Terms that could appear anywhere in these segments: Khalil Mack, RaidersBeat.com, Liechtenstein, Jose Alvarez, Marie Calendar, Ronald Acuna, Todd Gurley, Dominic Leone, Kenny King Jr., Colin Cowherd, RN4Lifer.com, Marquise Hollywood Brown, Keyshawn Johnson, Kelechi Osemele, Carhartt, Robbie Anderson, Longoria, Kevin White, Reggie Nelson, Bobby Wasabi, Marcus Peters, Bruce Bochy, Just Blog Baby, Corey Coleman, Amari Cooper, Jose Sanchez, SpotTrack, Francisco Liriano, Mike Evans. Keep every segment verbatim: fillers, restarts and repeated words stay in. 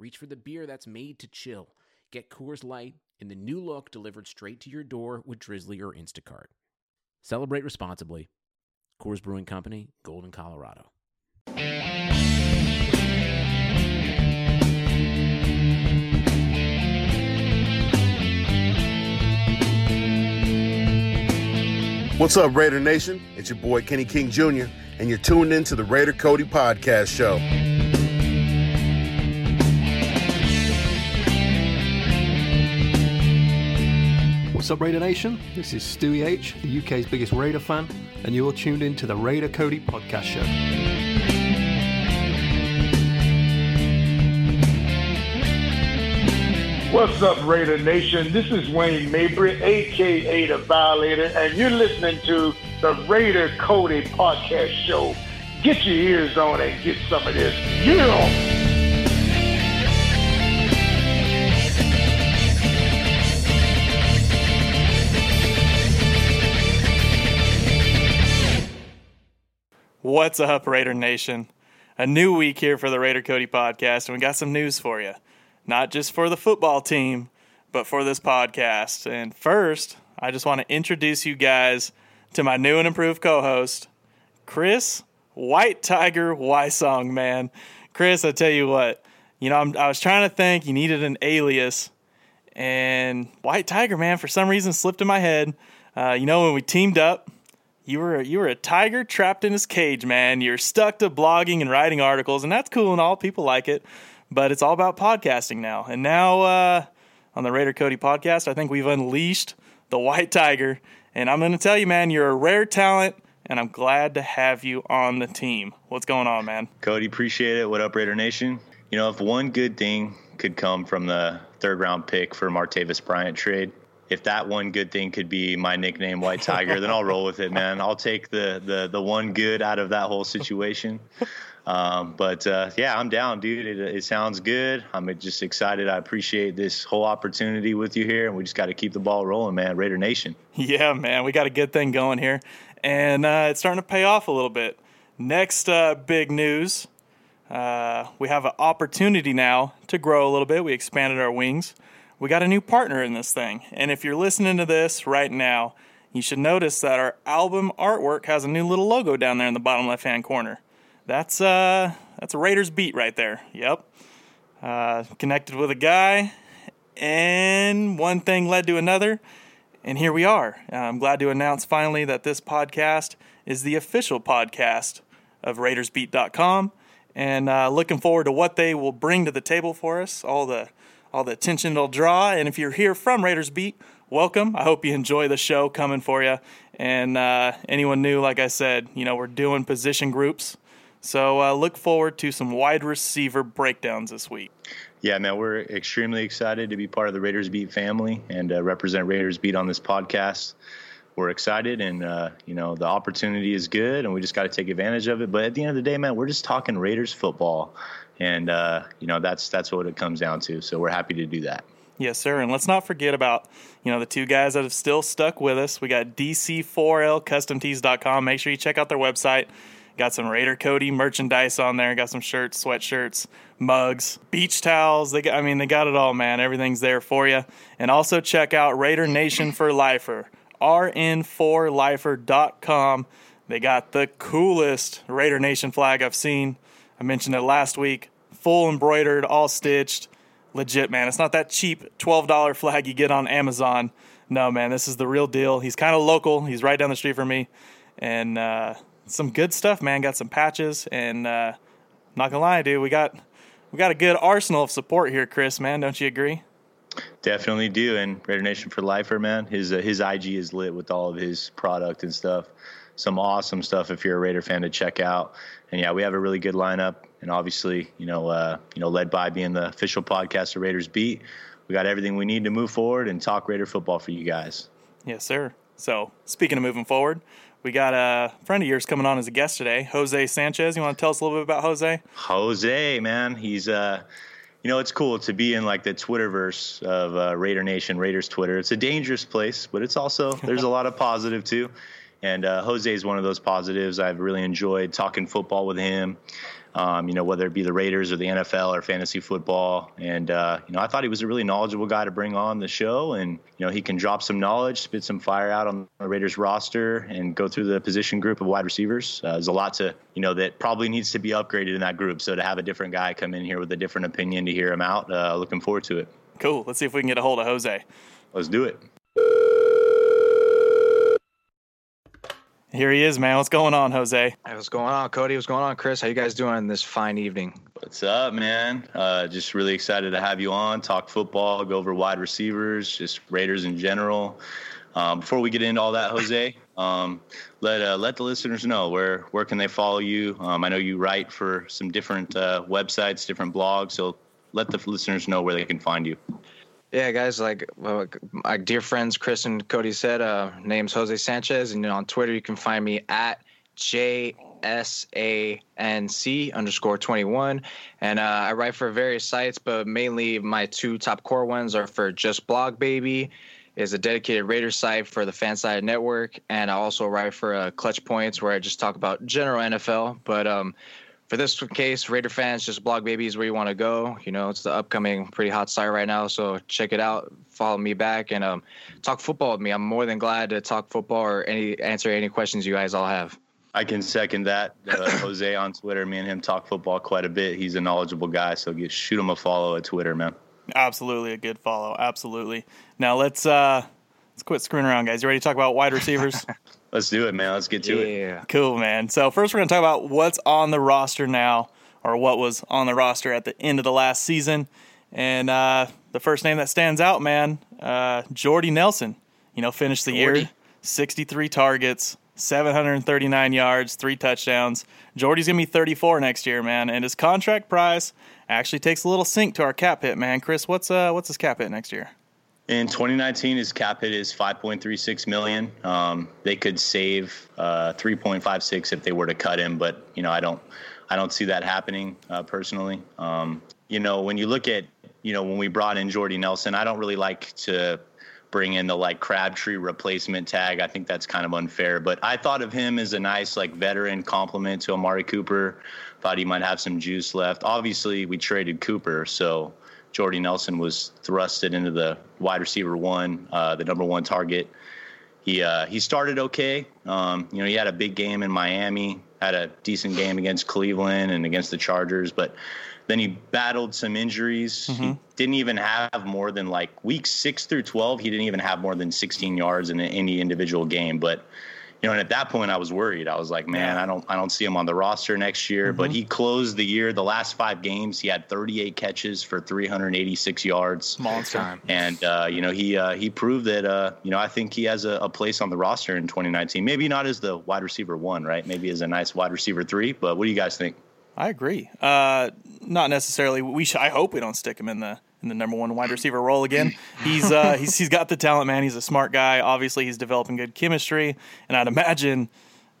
reach for the beer that's made to chill. Get Coors Light in the new look delivered straight to your door with Drizzly or Instacart. Celebrate responsibly. Coors Brewing Company, Golden, Colorado. What's up, Raider Nation? It's your boy, Kenny King Junior, and you're tuned in to the Raider Cody Podcast Show. What's up, Raider Nation? This is Stewie H, the U K's biggest Raider fan, and you're tuned in to the Raider Cody Podcast Show. What's up, Raider Nation? This is Wayne Mabry, a k a. The Violator, and you're listening to the Raider Cody Podcast Show. Get your ears on and get some of this. Yeah! What's up, Raider Nation? A new week here for the Raider Cody Podcast, and we got some news for you. Not just for the football team, but for this podcast. And first, I just want to introduce you guys to my new and improved co-host, Chris White Tiger Wysong, man. Chris, I tell you what, you know, I'm, I was trying to think you needed an alias, and White Tiger, man, for some reason slipped in my head. Uh, you know, when we teamed up, you were, you were a tiger trapped in his cage, man. You're stuck to blogging and writing articles, and that's cool and all. People like it. But it's all about podcasting now. And now uh, on the Raider Cody Podcast, I think we've unleashed the White Tiger. And I'm going to tell you, man, you're a rare talent, and I'm glad to have you on the team. What's going on, man? Cody, appreciate it. What up, Raider Nation? You know, if one good thing could come from the third-round pick for Martavis Bryant trade, if that one good thing could be my nickname, White Tiger, then I'll roll with it, man. I'll take the the the one good out of that whole situation. Um, but, uh, yeah, I'm down, dude. It, it sounds good. I'm just excited. I appreciate this whole opportunity with you here, and we just got to keep the ball rolling, man. Raider Nation. Yeah, man, we got a good thing going here, and uh, it's starting to pay off a little bit. Next uh, big news, uh, we have an opportunity now to grow a little bit. We expanded our wings. We got a new partner in this thing, and if you're listening to this right now, you should notice that our album artwork has a new little logo down there in the bottom left-hand corner. That's uh, that's a Raiders beat right there. Yep. Uh, connected with a guy, and one thing led to another, and here we are. I'm glad to announce finally that this podcast is the official podcast of Raiders Beat dot com, and uh, looking forward to what they will bring to the table for us, all the all the attention they'll draw. And if you're here from Raiders Beat, welcome. I hope you enjoy the show coming for you. And uh, anyone new, like I said, you know, we're doing position groups. So uh, look forward to some wide receiver breakdowns this week. Yeah, man, we're extremely excited to be part of the Raiders Beat family and uh, represent Raiders Beat on this podcast. We're excited, and, uh, you know, the opportunity is good, and we just got to take advantage of it. But at the end of the day, man, we're just talking Raiders football, and, uh, you know, that's that's what it comes down to. So we're happy to do that. Yes, sir, and let's not forget about, you know, the two guys that have still stuck with us. We got D C four L custom tees dot com. Make sure you check out their website. Got some Raider Cody merchandise on there. Got some shirts, sweatshirts, mugs, beach towels. They got, I mean, they got it all, man. Everything's there for you. And also check out Raider Nation for Lifer, R N four Lifer dot com. They got the coolest Raider Nation flag I've seen. I mentioned it last week. Full embroidered, all stitched. Legit, man. It's not that cheap twelve dollars flag you get on Amazon. No, man, this is the real deal. He's kind of local. He's right down the street from me. And, uh... some good stuff, man. Got some patches, and uh, not gonna lie, dude, we got we got a good arsenal of support here, Chris. Man, don't you agree? Definitely do. And Raider Nation for Lifer, man, his uh, his I G is lit with all of his product and stuff. Some awesome stuff if you're a Raider fan to check out. And yeah, we have a really good lineup. and obviously, you know, uh, you know, led by being the official podcast of Raiders Beat, we got everything we need to move forward and talk Raider football for you guys. Yes, sir. So speaking of moving forward, we got a friend of yours coming on as a guest today, Jose Sanchez. You want to tell us a little bit about Jose? Jose, man, he's uh, you know, it's cool to be in like the Twitterverse of uh, Raider Nation, Raiders Twitter. It's a dangerous place, but it's also there's a lot of positive too. And uh, Jose is one of those positives. I've really enjoyed talking football with him, um, you know, whether it be the Raiders or the N F L or fantasy football. And, uh, you know, I thought he was a really knowledgeable guy to bring on the show. And, you know, he can drop some knowledge, spit some fire out on the Raiders roster and go through the position group of wide receivers. Uh, there's a lot to, you know, that probably needs to be upgraded in that group. So to have a different guy come in here with a different opinion to hear him out, uh, looking forward to it. Cool. Let's see if we can get a hold of Jose. Let's do it. Here he is, man. What's going on, Jose? Hey, what's going on, Cody? What's going on, Chris? How you guys doing this fine evening? What's up, man? Uh, just really excited to have you on, talk football, go over wide receivers, just Raiders in general. Um, before we get into all that, Jose, um, let uh, let the listeners know where where can they follow you. Um, I know you write for some different uh, websites, different blogs, so let the listeners know where they can find you. Yeah, guys, like uh, my dear friends Chris and Cody said, uh, name's Jose Sanchez, and you know, on Twitter you can find me at J S A N C underscore twenty-one, and uh, I write for various sites, but mainly my two top core ones are for Just Blog Baby, is a dedicated Raiders site for the Fanside Network, and I also write for uh, Clutch Points, where I just talk about general N F L, but um. For this case, Raider fans, Just Blog Baby is where you want to go. You know, it's the upcoming pretty hot site right now, so check it out. Follow me back and um, talk football with me. I'm more than glad to talk football or any answer any questions you guys all have. I can second that. Uh, Jose on Twitter, me and him talk football quite a bit. He's a knowledgeable guy, so get, shoot him a follow at Twitter, man. Absolutely a good follow. Absolutely. Now let's uh, let's quit screwing around, guys. You ready to talk about wide receivers? Let's do it, man. Let's get to yeah. it. Yeah. Cool, man. So first we're going to talk about what's on the roster now, or what was on the roster at the end of the last season. And uh, the first name that stands out, man, uh, Jordy Nelson, you know, finished the Jordy. year, sixty-three targets, seven hundred thirty-nine yards, three touchdowns. Jordy's going to be thirty-four next year, man. And his contract price actually takes a little sink to our cap hit, man. Chris, what's uh, what's his cap hit next year? In twenty nineteen, his cap hit is five point three six million dollars. Um, they could save uh, three point five six if they were to cut him, but you know, I don't, I don't see that happening uh, personally. Um, you know, when you look at, you know, when we brought in Jordy Nelson, I don't really like to bring in the like Crabtree replacement tag. I think that's kind of unfair, but I thought of him as a nice like veteran compliment to Amari Cooper. Thought he might have some juice left. Obviously, we traded Cooper, so Jordy Nelson was thrusted into the wide receiver one, uh, the number one target. He uh, he started okay. Um, you know, he had a big game in Miami, had a decent game against Cleveland and against the Chargers, but then he battled some injuries. Mm-hmm. He didn't even have more than like weeks six through twelve. He didn't even have more than sixteen yards in any individual game. But you know, and at that point I was worried. I was like, man, I don't I don't see him on the roster next year. Mm-hmm. But he closed the year, the last five games, he had thirty-eight catches for three hundred eighty-six yards. Monster. Time. And, uh, you know, he uh, he proved that, uh, you know, I think he has a, a place on the roster in twenty nineteen. Maybe not as the wide receiver one, right? Maybe as a nice wide receiver three. But what do you guys think? I agree. Uh, not necessarily. We sh- I hope we don't stick him in the in the number one wide receiver role again. He's uh, he's he's got the talent, man. He's a smart guy. Obviously, he's developing good chemistry, and I'd imagine,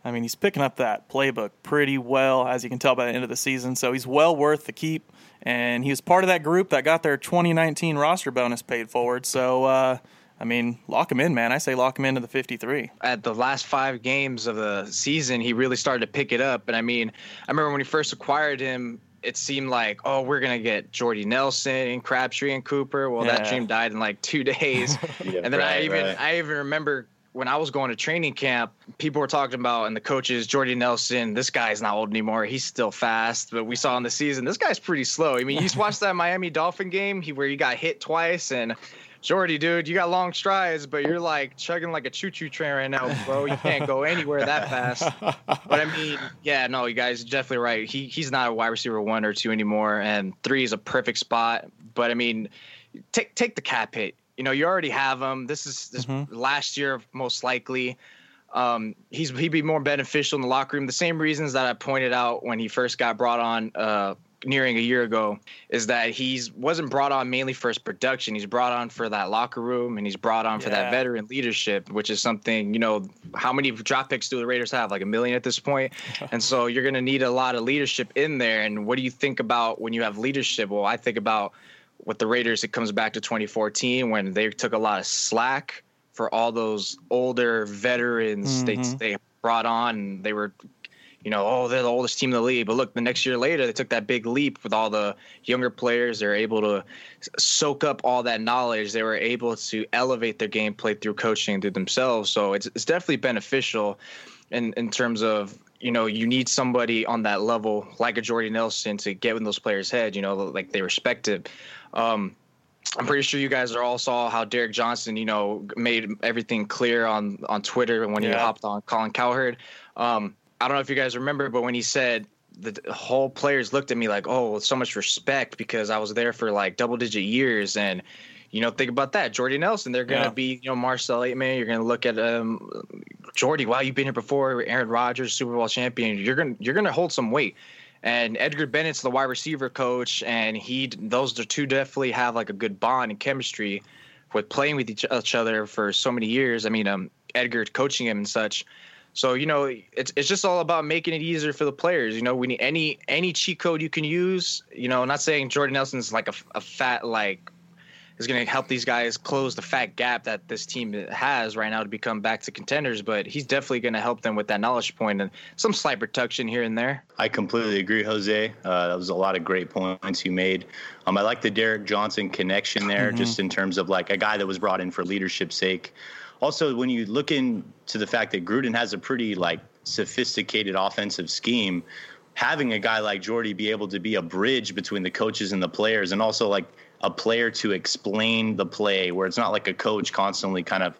I mean, he's picking up that playbook pretty well, as you can tell by the end of the season. So he's well worth the keep, and he was part of that group that got their twenty nineteen roster bonus paid forward. So, uh, I mean, lock him in, man. I say lock him into the fifty-three. At the last five games of the season, he really started to pick it up. And, I mean, I remember when he first acquired him, it seemed like, oh, we're going to get Jordy Nelson and Crabtree and Cooper. Well, yeah. That dream died in like two days. yeah, and then right, I even right. I even remember when I was going to training camp, people were talking about, and the coaches, Jordy Nelson, this guy's not old anymore. He's still fast. But we saw in the season, this guy's pretty slow. I mean, you just watched that Miami Dolphin game where you got hit twice, and Jordy, dude, you got long strides, but you're like chugging like a choo-choo train right now, bro. You can't go anywhere that fast. But I mean, yeah, no, you guys are definitely right. He he's not a wide receiver one or two anymore, and three is a perfect spot. But I mean, take take the cap hit. You know, you already have him. This is this mm-hmm. last year, most likely. um, he's he'd be more beneficial in the locker room. The same reasons that I pointed out when he first got brought on uh, nearing a year ago is that he's wasn't brought on mainly for his production. He's brought on for that locker room, and he's brought on for yeah. that veteran leadership, which is something, you know, how many draft picks do the Raiders have? Like a million at this point. And so you're going to need a lot of leadership in there. And what do you think about when you have leadership? Well, I think about with the Raiders, it comes back to twenty fourteen when they took a lot of slack for all those older veterans mm-hmm. they, they brought on. And they were, you know, oh, they're the oldest team in the league. But look, the next year later, they took that big leap with all the younger players. They're able to soak up all that knowledge. They were able to elevate their gameplay through coaching, through themselves. So it's it's definitely beneficial in, in terms of, you know, you need somebody on that level like a Jordy Nelson to get in those players' head, you know, like they respect it. Um, I'm pretty sure you guys are all saw how Derrick Johnson, you know, made everything clear on, on Twitter when yeah. he hopped on Colin Cowherd. Um, I don't know if you guys remember, but when he said the whole players looked at me like, oh, with so much respect because I was there for like double digit years. And, you know, think about that. Jordy Nelson, they're going to yeah. be, you know, Marcell Ateman. You're going to look at um, Jordy. Wow, you've been here before. Aaron Rodgers, Super Bowl champion. You're going you're going to hold some weight. And Edgar Bennett's the wide receiver coach, and he those two definitely have like a good bond and chemistry with playing with each, each other for so many years. I mean, um, Edgar coaching him and such. So, you know, it's it's just all about making it easier for the players. You know, we need any any cheat code you can use. You know, I'm not saying Jordy Nelson's like a, a fat like is going to help these guys close the fat gap that this team has right now to become back to contenders, but he's definitely going to help them with that knowledge point and some slight reduction here and there. I completely agree, Jose. Uh, that was a lot of great points you made. Um, I like the Derrick Johnson connection there, mm-hmm. just in terms of like a guy that was brought in for leadership's sake. Also, when you look into the fact that Gruden has a pretty like sophisticated offensive scheme, having a guy like Jordy be able to be a bridge between the coaches and the players, and also like a player to explain the play, where it's not like a coach constantly kind of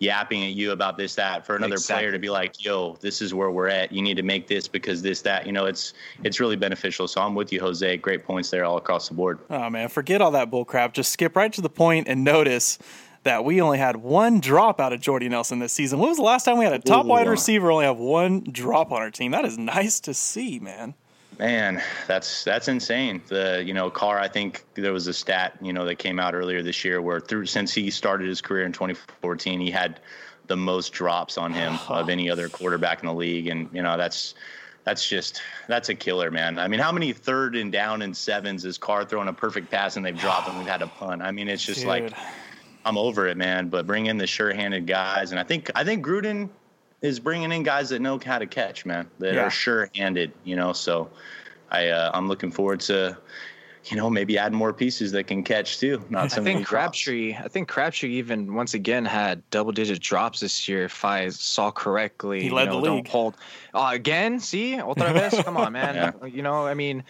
yapping at you about this, that, for another exactly. player to be like, yo, this is where we're at. You need to make this because this, that, you know, it's, it's really beneficial. So I'm with you, Jose. Great points there all across the board. Oh man, forget all that bull crap. Just skip right to the point and notice that we only had one drop out of Jordy Nelson this season. When was the last time we had a top Ooh. wide receiver only have one drop on our team? That is nice to see, man. Man, that's that's insane. The you know, Carr, I think there was a stat, you know, that came out earlier this year where through since he started his career in twenty fourteen, he had the most drops on him oh. of any other quarterback in the league. And, you know, that's That's just that's a killer, man. I mean, how many third and down and sevens is Carr throwing a perfect pass and they've dropped and we've had a punt? I mean, it's just Dude. like I'm over it, man. But bring in the sure-handed guys, and I think I think Gruden is bringing in guys that know how to catch, man. That yeah. are sure-handed, you know. So I uh, I'm looking forward to, you know, maybe adding more pieces that can catch too. Not I think Crabtree. Drops. I think Crabtree even once again had double-digit drops this year, if I saw correctly. He led you know, the league. Don't hold uh, again. See, otra vez. Come on, man. Yeah. You know, I mean,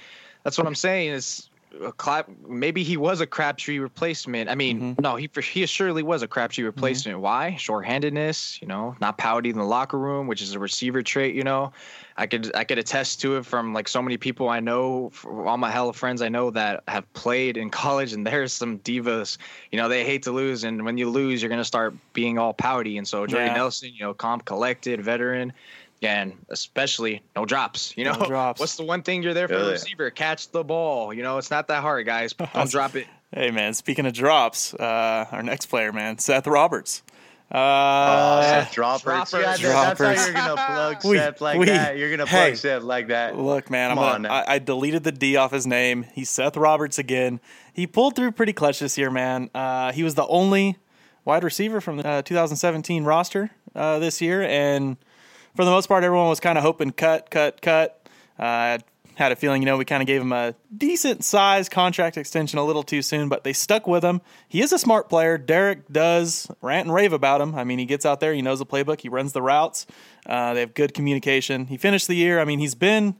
that's what I'm saying is. A clap, maybe he was a Crabtree replacement. I mean, mm-hmm. no, he he surely was a Crabtree replacement. Mm-hmm. Why? Shorthandedness, you know, not pouty in the locker room, which is a receiver trait. You know, I could I could attest to it from like so many people I know, all my hell of friends I know that have played in college, and there's some divas. You know, they hate to lose, and when you lose, you're gonna start being all pouty. And so Jordy yeah. Nelson, you know, calm, collected, veteran. And especially no drops, you know, no drops. What's the one thing you're there for? Yeah. The receiver, catch the ball. You know, it's not that hard, guys. Don't drop it. Hey, man, speaking of drops, uh, our next player, man, Seth Roberts. Uh, oh, Seth Roberts. Yeah, that's how you're going to plug Seth like we, that. You're going to plug hey, Seth like that. Look, man, Come I'm on, gonna, man. I, I deleted the D off his name. He's Seth Roberts again. He pulled through pretty clutch this year, man. Uh, he was the only wide receiver from the uh, two thousand seventeen roster uh, this year, and for the most part, everyone was kind of hoping cut, cut, cut. I uh, had a feeling, you know, we kind of gave him a decent-sized contract extension a little too soon, but they stuck with him. He is a smart player. Derek does rant and rave about him. I mean, he gets out there. He knows the playbook. He runs the routes. Uh, they have good communication. He finished the year. I mean, he's been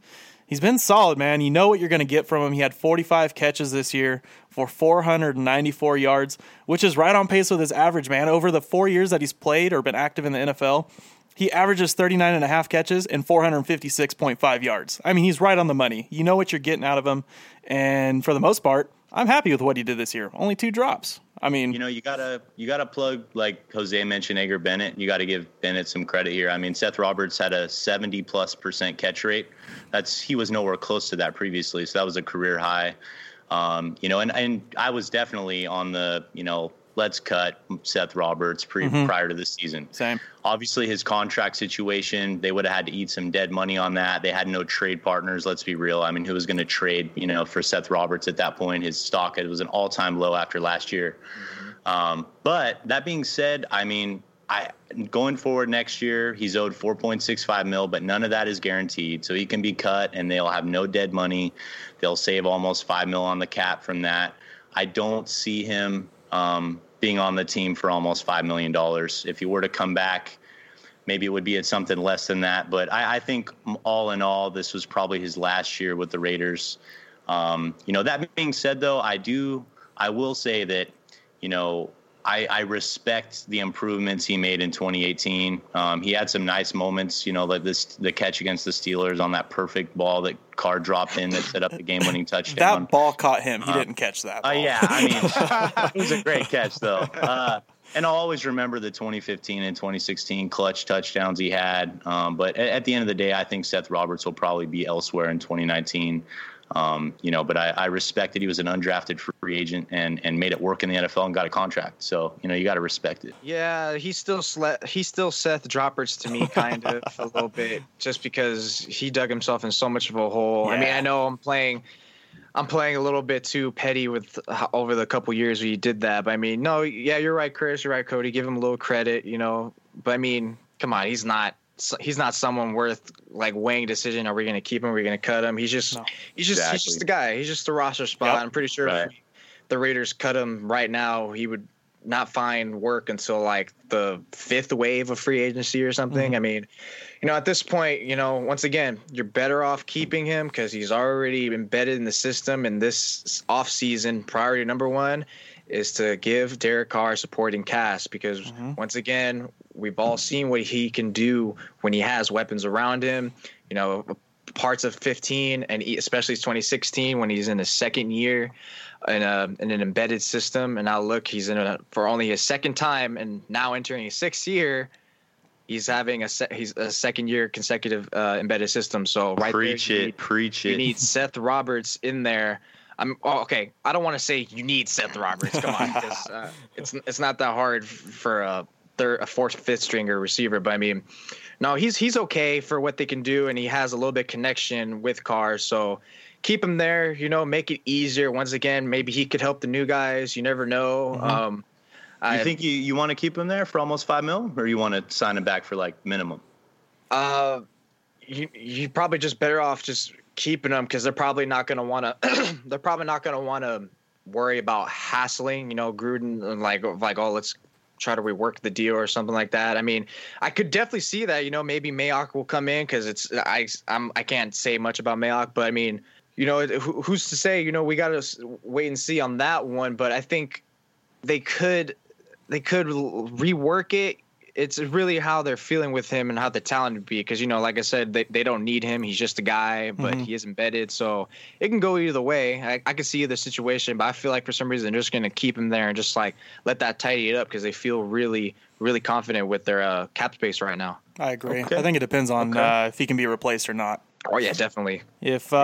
he's been solid, man. You know what you're going to get from him. He had forty-five catches this year for four hundred ninety-four yards, which is right on pace with his average, man. Over the four years that he's played or been active in the N F L, he averages thirty-nine and a half catches and four hundred fifty-six point five yards. I mean, he's right on the money. You know what you're getting out of him. And for the most part, I'm happy with what he did this year. Only two drops. I mean, you know, you gotta you gotta plug, like Jose mentioned, Edgar Bennett. You gotta give Bennett some credit here. I mean, Seth Roberts had a seventy plus percent catch rate. That's he was nowhere close to that previously, so that was a career high. Um, you know, and, and I was definitely on the, you know, let's cut Seth Roberts pre mm-hmm. prior to this season. Same. Obviously, his contract situation, they would have had to eat some dead money on that. They had no trade partners. Let's be real. I mean, who was going to trade, you know, for Seth Roberts at that point? His stock, it was an all-time low after last year. Mm-hmm. Um, but that being said, I mean, I going forward next year, he's owed four point six five mil, but none of that is guaranteed. So he can be cut, and they'll have no dead money. They'll save almost five mil on the cap from that. I don't see him. Um, being on the team for almost five million dollars. If you were to come back, maybe it would be at something less than that. But I, I think all in all, this was probably his last year with the Raiders. Um, you know, that being said, though, I do, I will say that, you know, I, I respect the improvements he made in twenty eighteen. Um, he had some nice moments, you know, like this, the catch against the Steelers on that perfect ball that Carr dropped in that set up the game-winning touchdown. That ball caught him. He uh, didn't catch that ball. Uh, yeah, I mean, it was a great catch, though. Uh, and I'll always remember the twenty fifteen and twenty sixteen clutch touchdowns he had. Um, but at, at the end of the day, I think Seth Roberts will probably be elsewhere in twenty nineteen. Um, you know, but I, I respect that he was an undrafted free agent and, and made it work in the N F L and got a contract. So, you know, you got to respect it. Yeah, he's still sle- he's still Seth Roberts to me, kind of, a little bit, just because he dug himself in so much of a hole. Yeah. I mean, I know I'm playing I'm playing a little bit too petty with uh, over the couple years where you did that. But, I mean, no, yeah, you're right, Chris. You're right, Cody. Give him a little credit, you know. But, I mean, come on, he's not. So he's not someone worth like weighing decision. Are we going to keep him? Are we going to cut him? He's just, no. he's just, exactly. he's just the guy. He's just the roster spot. Yep. I'm pretty sure right. if the Raiders cut him right now, he would not find work until like the fifth wave of free agency or something. Mm-hmm. I mean, you know, at this point, you know, once again, you're better off keeping him because he's already embedded in the system. And this offseason, priority number one is to give Derek Carr supporting cast because mm-hmm. once again, we've all seen what he can do when he has weapons around him. You know, parts of fifteen and especially twenty sixteen when he's in his second year in a in an embedded system. And now look, he's in a, for only his second time and now entering his sixth year. He's having a se- he's a second year consecutive uh, embedded system. So right preach there, you it, need, preach you it. You need Seth Roberts in there. I'm oh, okay. I don't want to say you need Seth Roberts. Come on, uh, it's it's not that hard for a. Uh, Third, a fourth, fifth stringer receiver, but I mean, no, he's he's okay for what they can do, and he has a little bit of connection with Carr, so keep him there. You know, make it easier. Once again, maybe he could help the new guys. You never know. Mm-hmm. Um, you I think you you want to keep him there for almost five mil, or you want to sign him back for like minimum? Uh, you you probably just better off just keeping him because they're probably not going to want to. They're probably not going to want to worry about hassling. You know, Gruden and like like oh let's. try to rework the deal or something like that. I mean, I could definitely see that, you know, maybe Mayock will come in because it's, I I'm, I can't say much about Mayock, but I mean, you know, who, who's to say, you know, we got to wait and see on that one, but I think they could, they could rework it. It's really how they're feeling with him and how the talent would be. Cause you know, like I said, they, they don't need him. He's just a guy, but mm-hmm. he is embedded. So it can go either way. I, I can see the situation, but I feel like for some reason, they're just going to keep him there and just like let that tidy it up. Cause they feel really, really confident with their uh, cap space right now. I agree. Okay. I think it depends on okay. uh, if he can be replaced or not. Oh yeah, definitely. If uh,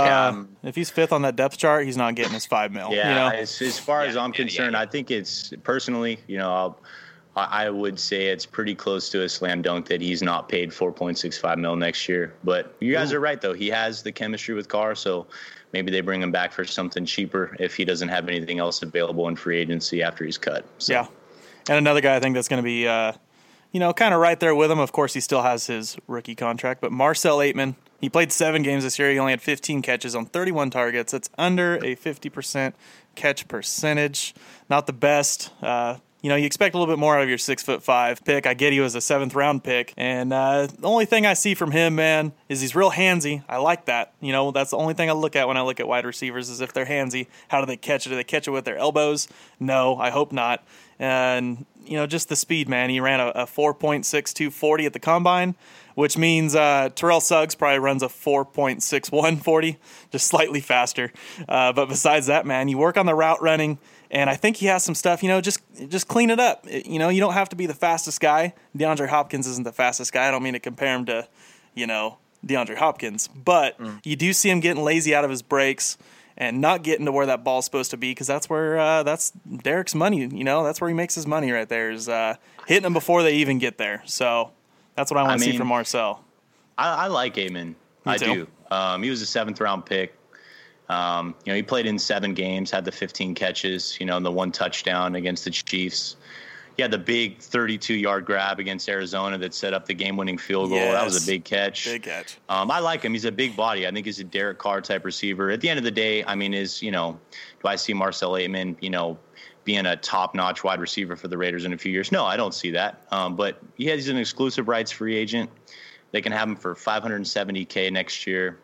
yeah. if he's fifth on that depth chart, he's not getting his five mil. Yeah. You know? as, as far yeah, as I'm yeah, concerned, yeah, yeah. I think it's personally, you know, I'll, I would say it's pretty close to a slam dunk that he's not paid four point six five mil next year. But you guys Ooh. are right, though. He has the chemistry with Carr, so maybe they bring him back for something cheaper if he doesn't have anything else available in free agency after he's cut. So. Yeah. And another guy I think that's going to be, uh, you know, kind of right there with him. Of course, he still has his rookie contract. But Marcell Ateman, he played seven games this year. He only had fifteen catches on thirty-one targets. That's under a fifty percent catch percentage. Not the best. Uh You know, you expect a little bit more out of your six foot five pick. I get he was a seventh round pick. And uh, the only thing I see from him, man, is he's real handsy. I like that. You know, that's the only thing I look at when I look at wide receivers is if they're handsy. How do they catch it? Do they catch it with their elbows? No, I hope not. And, you know, just the speed, man. He ran a, a four point six two forty at the combine, which means uh, Terrell Suggs probably runs a four point six one forty, just slightly faster. Uh, but besides that, man, you work on the route running And I think he has some stuff, you know, just just clean it up. It, you know, you don't have to be the fastest guy. DeAndre Hopkins isn't the fastest guy. I don't mean to compare him to, you know, DeAndre Hopkins. But mm. you do see him getting lazy out of his breaks and not getting to where that ball's supposed to be, because that's where uh, that's Derek's money. You know, that's where he makes his money right there, is uh, hitting them before they even get there. So that's what I want to I mean, see from Marcell. I, I like Amen. I too. do. Um, he was a seventh-round pick. Um, you know, he played in seven games, had the fifteen catches, you know, and the one touchdown against the Chiefs. He had the big thirty-two-yard grab against Arizona that set up the game-winning field goal. Yes. That was a big catch. Big catch. Um, I like him. He's a big body. I think he's a Derek Carr type receiver. At the end of the day, I mean, is, you know, do I see Marcell Ateman, you know, being a top-notch wide receiver for the Raiders in a few years? No, I don't see that. Um, but he has, he's an exclusive rights free agent. They can have him for five hundred seventy thousand dollars next year.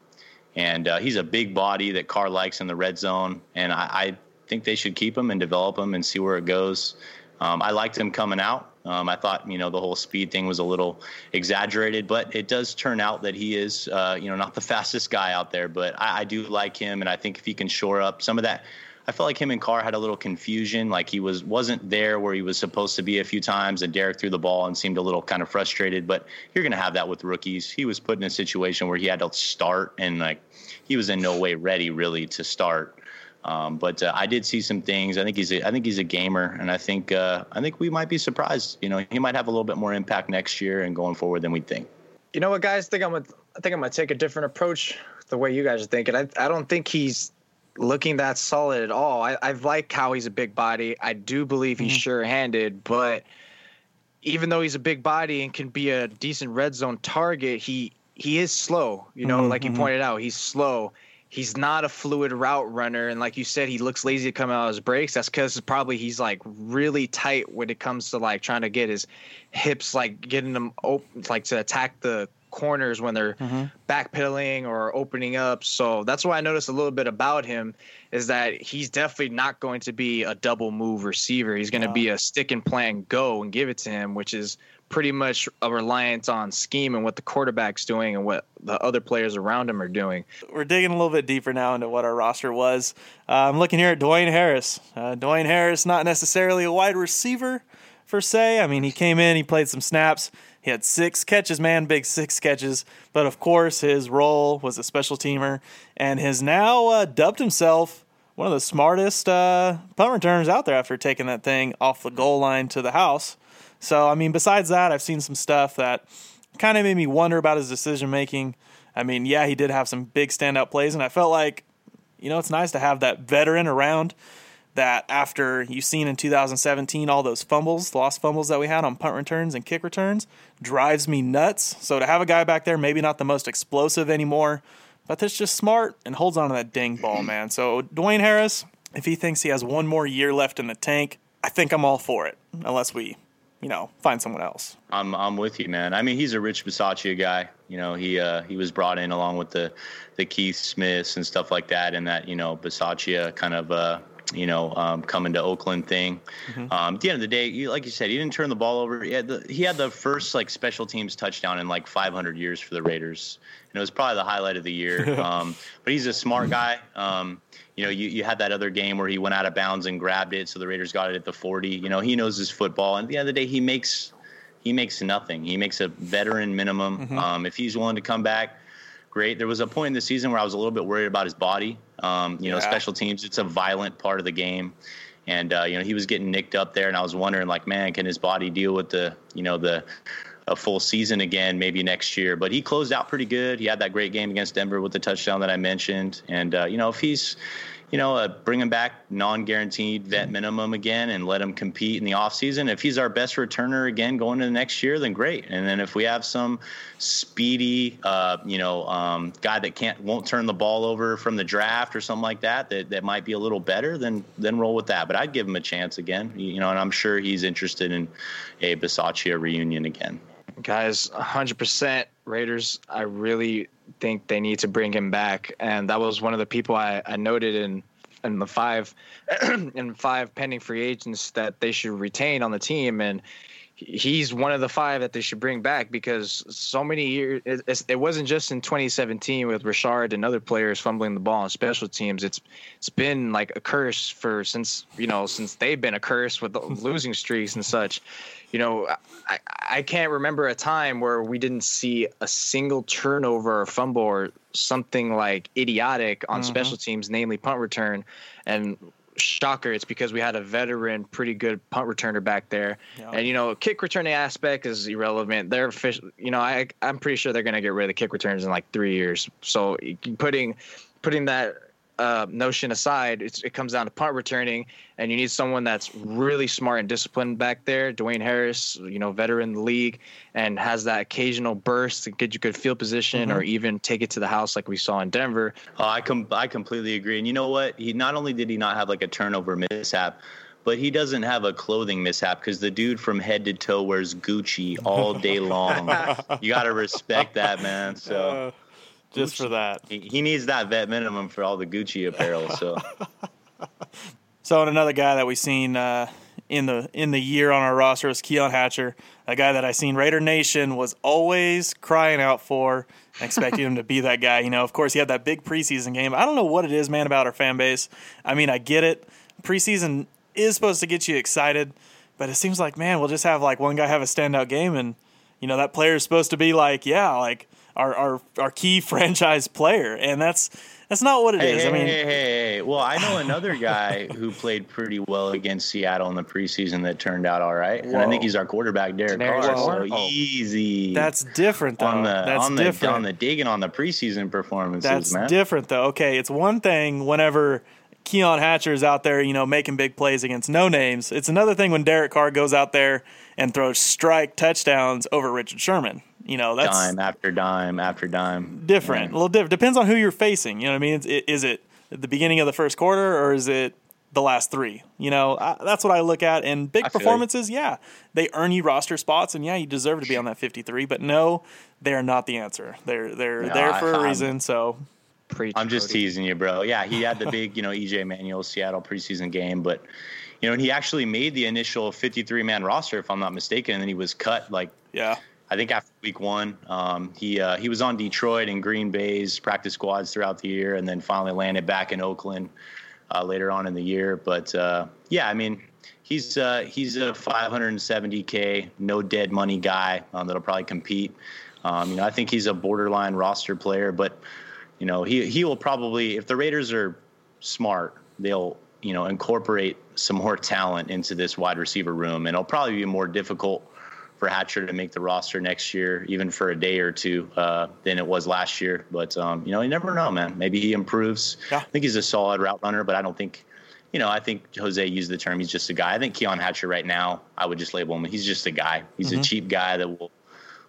And uh, he's a big body that Carr likes in the red zone. And I, I think they should keep him and develop him and see where it goes. Um, I liked him coming out. Um, I thought, you know, the whole speed thing was a little exaggerated, but it does turn out that he is, uh, you know, not the fastest guy out there. But I, I do like him, and I think if he can shore up some of that, I felt like him and Carr had a little confusion. Like he was, wasn't there where he was supposed to be a few times, and Derek threw the ball and seemed a little kind of frustrated. But you're going to have that with rookies. He was put in a situation where he had to start, and like he was in no way ready really to start. Um, but uh, I did see some things. I think he's a, I think he's a gamer, and I think uh, I think we might be surprised. You know, he might have a little bit more impact next year and going forward than we think. You know what, guys? I think I'm gonna, I think I'm gonna take a different approach the way you guys are thinking. I I don't think he's looking that solid at all. I I like how he's a big body. I do believe he's mm-hmm. sure-handed, but even though he's a big body and can be a decent red zone target, he he is slow. You know, mm-hmm. like you pointed out, he's slow. He's not a fluid route runner, and like you said, he looks lazy to come out of his breaks. That's because probably he's like really tight when it comes to like trying to get his hips, like getting them open, like to attack the corners when they're mm-hmm. backpedaling or opening up. So that's why I noticed a little bit about him is that he's definitely not going to be a double move receiver. He's going to yeah. be a stick and plan, go and give it to him, which is pretty much a reliance on scheme and what the quarterback's doing and what the other players around him are doing. We're digging a little bit deeper now into what our roster was. Uh, I'm looking here at Dwayne Harris. Uh, Dwayne Harris, not necessarily a wide receiver per se. I mean, he came in, he played some snaps. He had six catches, man, big six catches. But, of course, his role was a special teamer and has now uh, dubbed himself one of the smartest uh, punt returners out there after taking that thing off the goal line to the house. So, I mean, besides that, I've seen some stuff that kind of made me wonder about his decision-making. I mean, yeah, he did have some big standout plays, and I felt like, you know, it's nice to have that veteran around that after you've seen in two thousand seventeen all those fumbles, lost fumbles that we had on punt returns and kick returns, drives me nuts. So to have a guy back there, maybe not the most explosive anymore, but that's just smart and holds on to that dang ball, man. So Dwayne Harris, if he thinks he has one more year left in the tank, I think I'm all for it, unless we – you know, find someone else. I'm I'm with you, man. I mean, he's a Rich Bisaccia guy. You know, he uh, he was brought in along with the, the Keith Smiths and stuff like that, and that, you know, Bisaccia kind of, uh, you know, um, coming to Oakland thing. Mm-hmm. Um, at the end of the day, you, like you said, he didn't turn the ball over. He had the, he had the first, like, special teams touchdown in, like, five hundred years for the Raiders. And it was probably the highlight of the year. um, but he's a smart guy. Um, you know, you, you had that other game where he went out of bounds and grabbed it, so the Raiders got it at the forty. You know, he knows his football. And at the end of the day, he makes he makes nothing. He makes a veteran minimum. Mm-hmm. Um, if he's willing to come back, great. There was a point in the season where I was a little bit worried about his body. Um, you yeah. know, special teams, it's a violent part of the game. And, uh, you know, he was getting nicked up there, and I was wondering, like, man, can his body deal with the, you know, the – a full season again, maybe next year. But he closed out pretty good. He had that great game against Denver with the touchdown that I mentioned. And, uh, you know, if he's, you know, uh, bring him back non-guaranteed vet minimum again and let him compete in the offseason. If he's our best returner again going to the next year, then great. And then if we have some speedy, uh, you know, um, guy that can't won't turn the ball over from the draft or something like that, that, that might be a little better, then then roll with that. But I'd give him a chance again, you know, and I'm sure he's interested in a Bisaccia reunion again. Guys, one hundred percent Raiders, I really think they need to bring him back. And that was one of the people I, I noted in in the five in five pending free agents that they should retain on the team. And he's one of the five that they should bring back, because so many years, it, it wasn't just in twenty seventeen with Rashard and other players fumbling the ball on special teams. It's it's been like a curse for since, you know, since they've been a curse with the losing streaks and such. You know, I, I can't remember a time where we didn't see a single turnover or fumble or something like idiotic on mm-hmm. special teams, namely punt return. And shocker, it's because we had a veteran, pretty good punt returner back there. Yep. And, you know, kick returning aspect is irrelevant. They're, you know, I, I'm pretty sure they're going to get rid of kick returns in like three years. So putting, putting that uh, notion aside, it's, it comes down to punt returning, and you need someone that's really smart and disciplined back there. Dwayne Harris, you know, veteran in the league, and has that occasional burst to get you good field position mm-hmm. or even take it to the house like we saw in Denver. Oh, I com- I completely agree. And you know what? He not only did he not have like a turnover mishap, but he doesn't have a clothing mishap, because the dude from head to toe wears Gucci all day long. You got to respect that, man. So just Gucci. For that. He, he needs that vet minimum for all the Gucci apparel. So. So another guy that we've seen uh, in the in the year on our roster is Keon Hatcher, a guy that I seen Raider Nation was always crying out for, expecting him to be that guy. You know, of course, he had that big preseason game. I don't know what it is, man, about our fan base. I mean, I get it. Preseason is supposed to get you excited, but it seems like, man, we'll just have like one guy have a standout game, and you know that player is supposed to be like, yeah, like our our our key franchise player, and that's. That's not what it hey, is. Hey, I mean, hey, hey, hey. Well, I know another guy who played pretty well against Seattle in the preseason that turned out all right. Whoa. And I think he's our quarterback, Derek Carr. So oh. easy. That's different, though. On the, That's on different. The, on the digging on the preseason performances, That's man. That's different, though. Okay, it's one thing whenever Keon Hatcher is out there, you know, making big plays against no-names. It's another thing when Derek Carr goes out there and throws strike touchdowns over Richard Sherman. You know, that's dime after dime after dime. Different, yeah. A little different. Depends on who you're facing. You know what I mean? It, is it the beginning of the first quarter, or is it the last three? You know, I, that's what I look at. And big I performances, like, yeah, they earn you roster spots, and yeah, you deserve to be on that fifty-three. But no, they are not the answer. They're they're no, there for I, a reason. I'm, so, Preach, I'm just Cody. Teasing you, bro. Yeah, he had the big, you know, E J Manuel Seattle preseason game, but you know, and he actually made the initial fifty-three man roster, if I'm not mistaken, and then he was cut. Like, yeah. I think after week one, um, he uh, he was on Detroit and Green Bay's practice squads throughout the year, and then finally landed back in Oakland uh, later on in the year. But uh, yeah, I mean, he's uh, he's a five seventy K no dead money guy um, that'll probably compete. Um, you know, I think he's a borderline roster player, but you know, he he will probably, if the Raiders are smart, they'll you know incorporate some more talent into this wide receiver room, and it'll probably be more difficult for Hatcher to make the roster next year, even for a day or two, uh, than it was last year. But, um, you know, you never know, man. Maybe he improves. Yeah. I think he's a solid route runner, but I don't think, you know, I think Jose used the term, he's just a guy. I think Keon Hatcher right now, I would just label him, he's just a guy. He's mm-hmm. a cheap guy that we'll,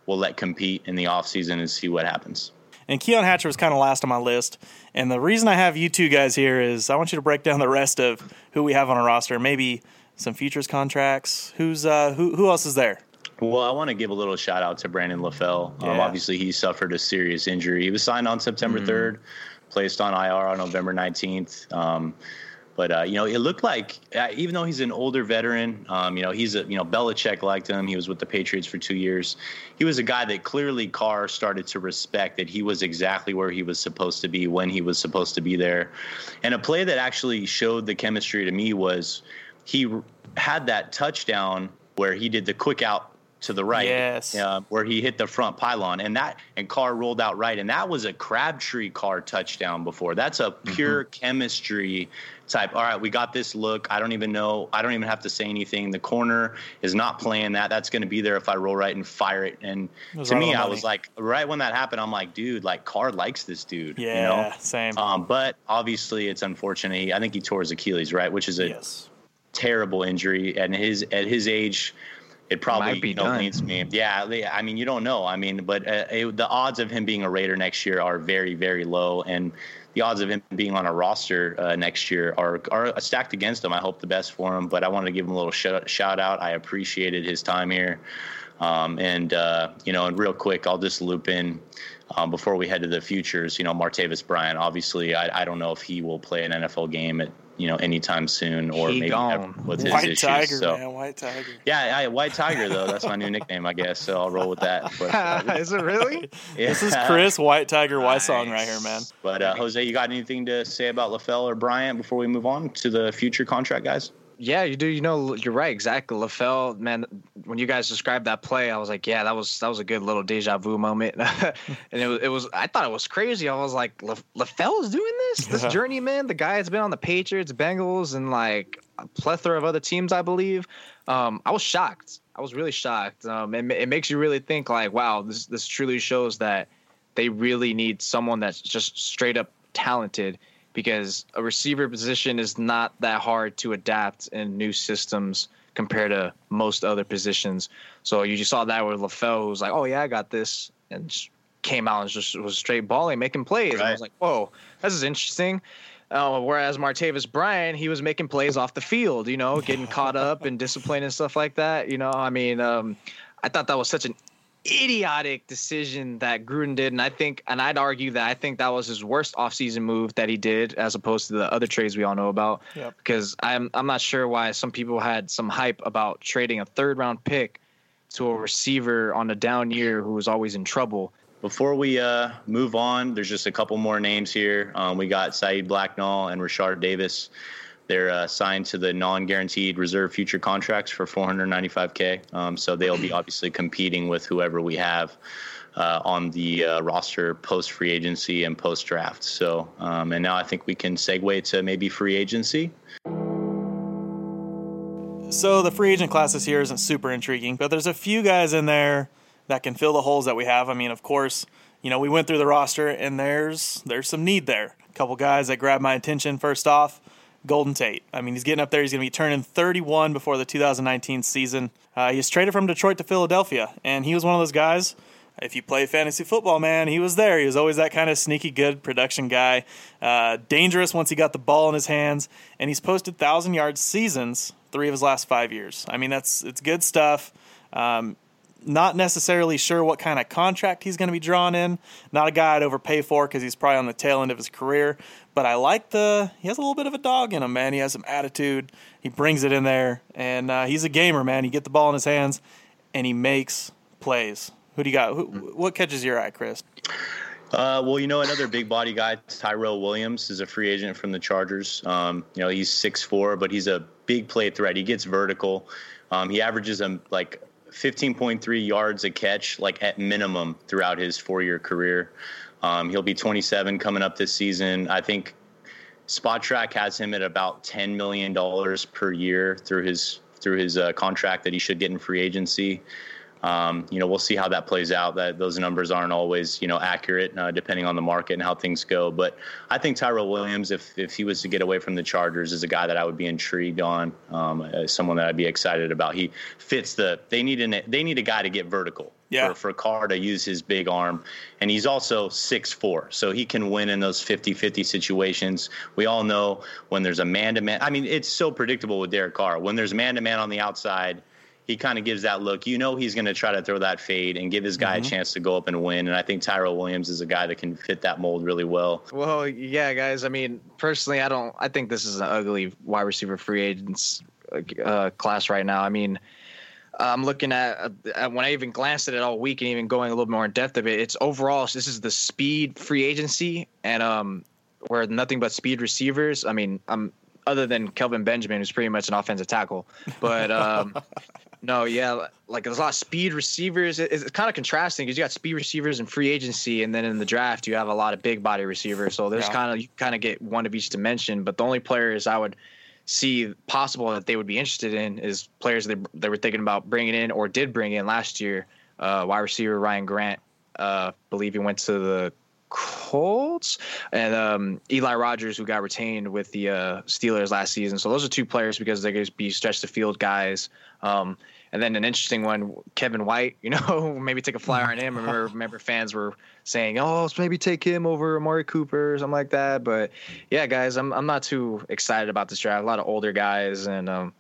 we'll let compete in the offseason and see what happens. And Keon Hatcher was kind of last on my list. And the reason I have you two guys here is I want you to break down the rest of who we have on our roster, maybe some futures contracts. Who's uh, who? Who else is there? Well, I want to give a little shout out to Brandon LaFell. Yeah. Um, obviously, he suffered a serious injury. He was signed on September third, placed on I R on November nineteenth. Um, but, uh, you know, it looked like, uh, even though he's an older veteran, um, you know, he's a, you know, Belichick liked him. He was with the Patriots for two years. He was a guy that clearly Carr started to respect, that he was exactly where he was supposed to be when he was supposed to be there. And a play that actually showed the chemistry to me was he had that touchdown where he did the quick out to the right, yes. uh, where he hit the front pylon, and that and Carr rolled out right, and that was a Crabtree Carr touchdown before. That's a pure mm-hmm. chemistry type. All right, we got this look. I don't even know. I don't even have to say anything. The corner is not playing that. That's going to be there if I roll right and fire it. And it to right me, I was like, right when that happened, I'm like, dude, like Carr likes this dude. Yeah, you know? Same. Um, but obviously, it's unfortunate. I think he tore his Achilles, right, which is a yes. terrible injury, and his at his age. It probably you know, needs me. Yeah, I mean, you don't know. I mean, but uh, it, the odds of him being a Raider next year are very, very low. And the odds of him being on a roster uh, next year are, are stacked against him. I hope the best for him. But I wanted to give him a little shout, shout out. I appreciated his time here. Um, and, uh, you know, and real quick, I'll just loop in um, before we head to the futures. You know, Martavis Bryant, obviously, I, I don't know if he will play an N F L game at, you know, anytime soon, or he maybe gone. with his White issues. Tiger, so. man, White Tiger. Yeah, I, White Tiger though. That's my new nickname, I guess. So I'll roll with that. But, uh, is it really? Yeah. This is Chris White Tiger Wysong nice. right here, man. But uh, Jose, you got anything to say about LaFell or Bryant before we move on to the future contract guys? Yeah, you do. You know, you're right. Exactly. LaFell, man, when you guys described that play, I was like, yeah, that was that was a good little deja vu moment. and it was, it was, I thought it was crazy. I was like, La, LaFell's doing this? This yeah. journeyman, the guy that's been on the Patriots, Bengals, and like a plethora of other teams, I believe. Um, I was shocked. I was really shocked. Um, and it makes you really think like, wow, this this truly shows that they really need someone that's just straight up talented, because a receiver position is not that hard to adapt in new systems compared to most other positions. So you just saw that with LaFell, who's like, oh, yeah, I got this, and just came out and just was straight balling, making plays. Right. And I was like, whoa, this is interesting. Uh, whereas Martavis Bryant, he was making plays off the field, you know, getting caught up and discipline and stuff like that. You know, I mean, um, I thought that was such an idiotic decision that Gruden did, and I think, and I'd argue that I think that was his worst offseason move that he did, as opposed to the other trades we all know about. Yep. Because I'm I'm not sure why some people had some hype about trading a third round pick to a receiver on a down year who was always in trouble. Before we uh, move on, there's just a couple more names here. Um, we got Saeed Blacknall and Rashard Davis. They're uh, signed to the non-guaranteed reserve future contracts for four hundred ninety-five thousand dollars. Um, so they'll be obviously competing with whoever we have uh, on the uh, roster post-free agency and post-draft. So, um, and now I think we can segue to maybe free agency. So the free agent class this year isn't super intriguing, but there's a few guys in there that can fill the holes that we have. I mean, of course, you know, we went through the roster, and there's there's some need there. A couple guys that grabbed my attention first off. Golden Tate. I mean, he's getting up there. He's going to be turning thirty-one before the two thousand nineteen season. Uh, he's traded from Detroit to Philadelphia, and he was one of those guys, if you play fantasy football, man, he was there. He was always that kind of sneaky good production guy, uh, dangerous once he got the ball in his hands, and he's posted one thousand yard seasons three of his last five years. I mean, that's it's good stuff. Um, not necessarily sure what kind of contract he's going to be drawn in. Not a guy I'd overpay for because he's probably on the tail end of his career. But I like the – he has a little bit of a dog in him, man. He has some attitude. He brings it in there. And uh, he's a gamer, man. You get the ball in his hands, and he makes plays. Who do you got? Who, what catches your eye, Chris? Uh, well, you know, another big body guy, Tyrell Williams, is a free agent from the Chargers. Um, you know, he's six foot four, but he's a big play threat. He gets vertical. Um, he averages a, like – fifteen point three yards a catch, like at minimum throughout his four-year career. Um, he'll be twenty-seven coming up this season. I think SpotTrack has him at about ten million dollars per year through his through his uh, contract that he should get in free agency. Um, you know, we'll see how that plays out. That those numbers aren't always, you know, accurate uh, depending on the market and how things go. But I think Tyrell Williams, if if he was to get away from the Chargers, is a guy that I would be intrigued on. Um, uh, someone that I'd be excited about. He fits the they need an they need a guy to get vertical. Yeah. For, for Carr to use his big arm. And he's also six foot four, so he can win in those fifty-fifty situations. We all know when there's a man-to-man. I mean, it's so predictable with Derek Carr. When there's man-to-man on the outside, he kind of gives that look. You know he's going to try to throw that fade and give his guy mm-hmm. a chance to go up and win. And I think Tyrell Williams is a guy that can fit that mold really well. Well, yeah, guys. I mean, personally, I don't – I think this is an ugly wide receiver free agents uh, class right now. I mean, I'm looking at uh, – when I even glanced at it all week and even going a little more in depth of it, it's overall so – this is the speed free agency and um, we're nothing but speed receivers. I mean, I'm other than Kelvin Benjamin, who's pretty much an offensive tackle. But um, – No, yeah, like there's a lot of speed receivers. It's, it's kind of contrasting because you got speed receivers in free agency, and then in the draft you have a lot of big body receivers. So there's yeah. kind of you kind of get one of each dimension. But the only players I would see possible that they would be interested in is players that they were thinking about bringing in or did bring in last year. Uh, wide receiver Ryan Grant, uh, believe he went to the Colts, and um, Eli Rogers, who got retained with the uh, Steelers last season. So those are two players because they're going to be stretch the field guys. Um, and then an interesting one, Kevin White, you know, maybe take a flyer on him. I remember, remember fans were saying, oh, so maybe take him over Amari Cooper or something like that. But yeah, guys, I'm I'm not too excited about this draft. A lot of older guys and um,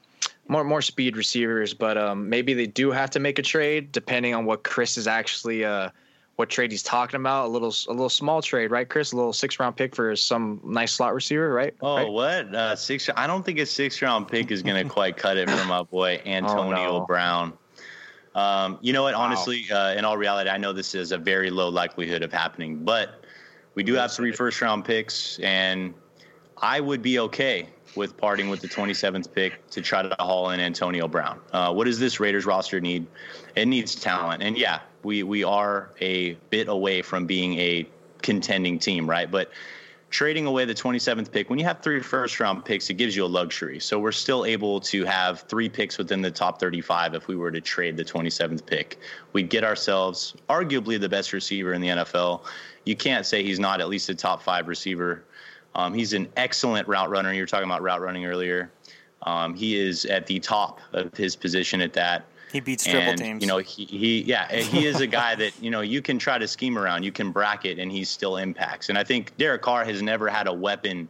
more more speed receivers, but um, maybe they do have to make a trade depending on what Chris is actually uh, what trade he's talking about. A little, a little small trade, right, Chris? A little six round pick for some nice slot receiver, right? Oh, right? what uh, six? I don't think a six round pick is going to quite cut it for my boy Antonio oh, no. Brown. Um, you know what? Wow. Honestly, uh, in all reality, I know this is a very low likelihood of happening, but we do have three first round picks, and I would be okay with parting with the twenty-seventh pick to try to haul in Antonio Brown. Uh, what does this Raiders roster need? It needs talent. And yeah, we, we are a bit away from being a contending team, right? But trading away the twenty-seventh pick, when you have three first round picks, it gives you a luxury. So we're still able to have three picks within the top thirty-five. If we were to trade the twenty-seventh pick, we'd get ourselves arguably the best receiver in the N F L. You can't say he's not at least a top five receiver. Um, he's an excellent route runner. You were talking about route running earlier. Um, he is at the top of his position at that. He beats triple and, teams. You know, he, he yeah, he is a guy that, you know, you can try to scheme around, you can bracket, and he still impacts. And I think Derek Carr has never had a weapon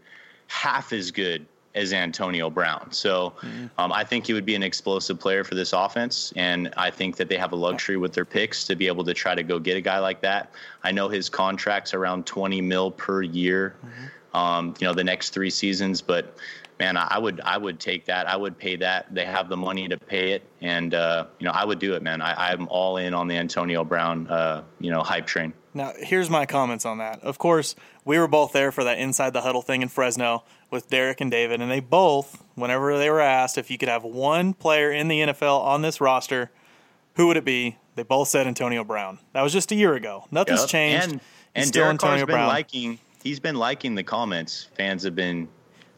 half as good as Antonio Brown. So um, I think he would be an explosive player for this offense. And I think that they have a luxury with their picks to be able to try to go get a guy like that. I know his contract's around twenty mil per year. Mm-hmm. Um, you know, the next three seasons, but man, I would, I would take that. I would pay that. They have the money to pay it. And, uh, you know, I would do it, man. I, I'm all in on the Antonio Brown, uh, you know, hype train. Now, here's my comments on that. Of course, we were both there for that inside the huddle thing in Fresno with Derek and David. And they both, whenever they were asked if you could have one player in the N F L on this roster, who would it be? They both said Antonio Brown. That was just a year ago. Nothing's yep. changed. And, and Derek Carr's been liking – he's been liking the comments fans have been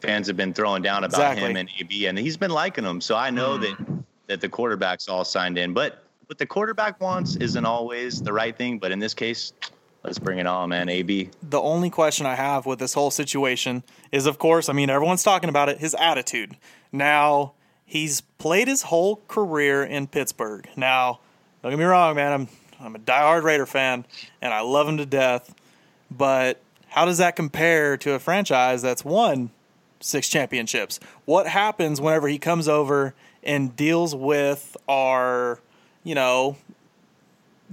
fans have been throwing down about exactly. him and A B, and he's been liking them. So I know mm. that, that the quarterback's all signed in, but what the quarterback wants isn't always the right thing. But in this case, let's bring it on, man, A B. The only question I have with this whole situation is, of course, I mean, everyone's talking about it, his attitude. Now, he's played his whole career in Pittsburgh. Now, don't get me wrong, man, I'm, I'm a diehard Raider fan, and I love him to death, but how does that compare to a franchise that's won six championships? What happens whenever he comes over and deals with our, you know,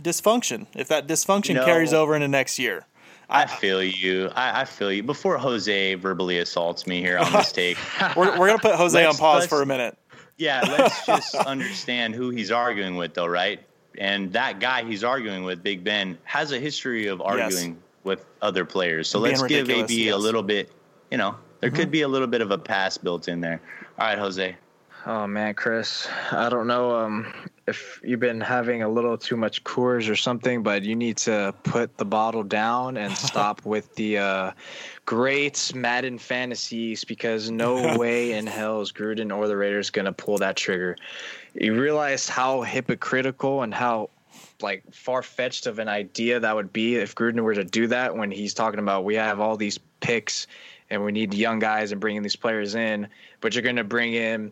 dysfunction, if that dysfunction you know, carries over into next year? I, I feel you. I, I feel you. Before Jose verbally assaults me here on this take. we're we're going to put Jose on pause for a minute. Yeah, let's just understand who he's arguing with, though, right? And that guy he's arguing with, Big Ben, has a history of arguing yes. with other players. So let's give A B yes. a little bit, you know, there mm-hmm. could be a little bit of a pass built in there. All right, Jose. Oh man, Chris, I don't know um, if you've been having a little too much Coors or something, but you need to put the bottle down and stop with the uh, great Madden fantasies, because no way in hell is Gruden or the Raiders going to pull that trigger. You realize how hypocritical and how like far-fetched of an idea that would be if Gruden were to do that, when he's talking about we have all these picks and we need young guys and bringing these players in, but you're going to bring in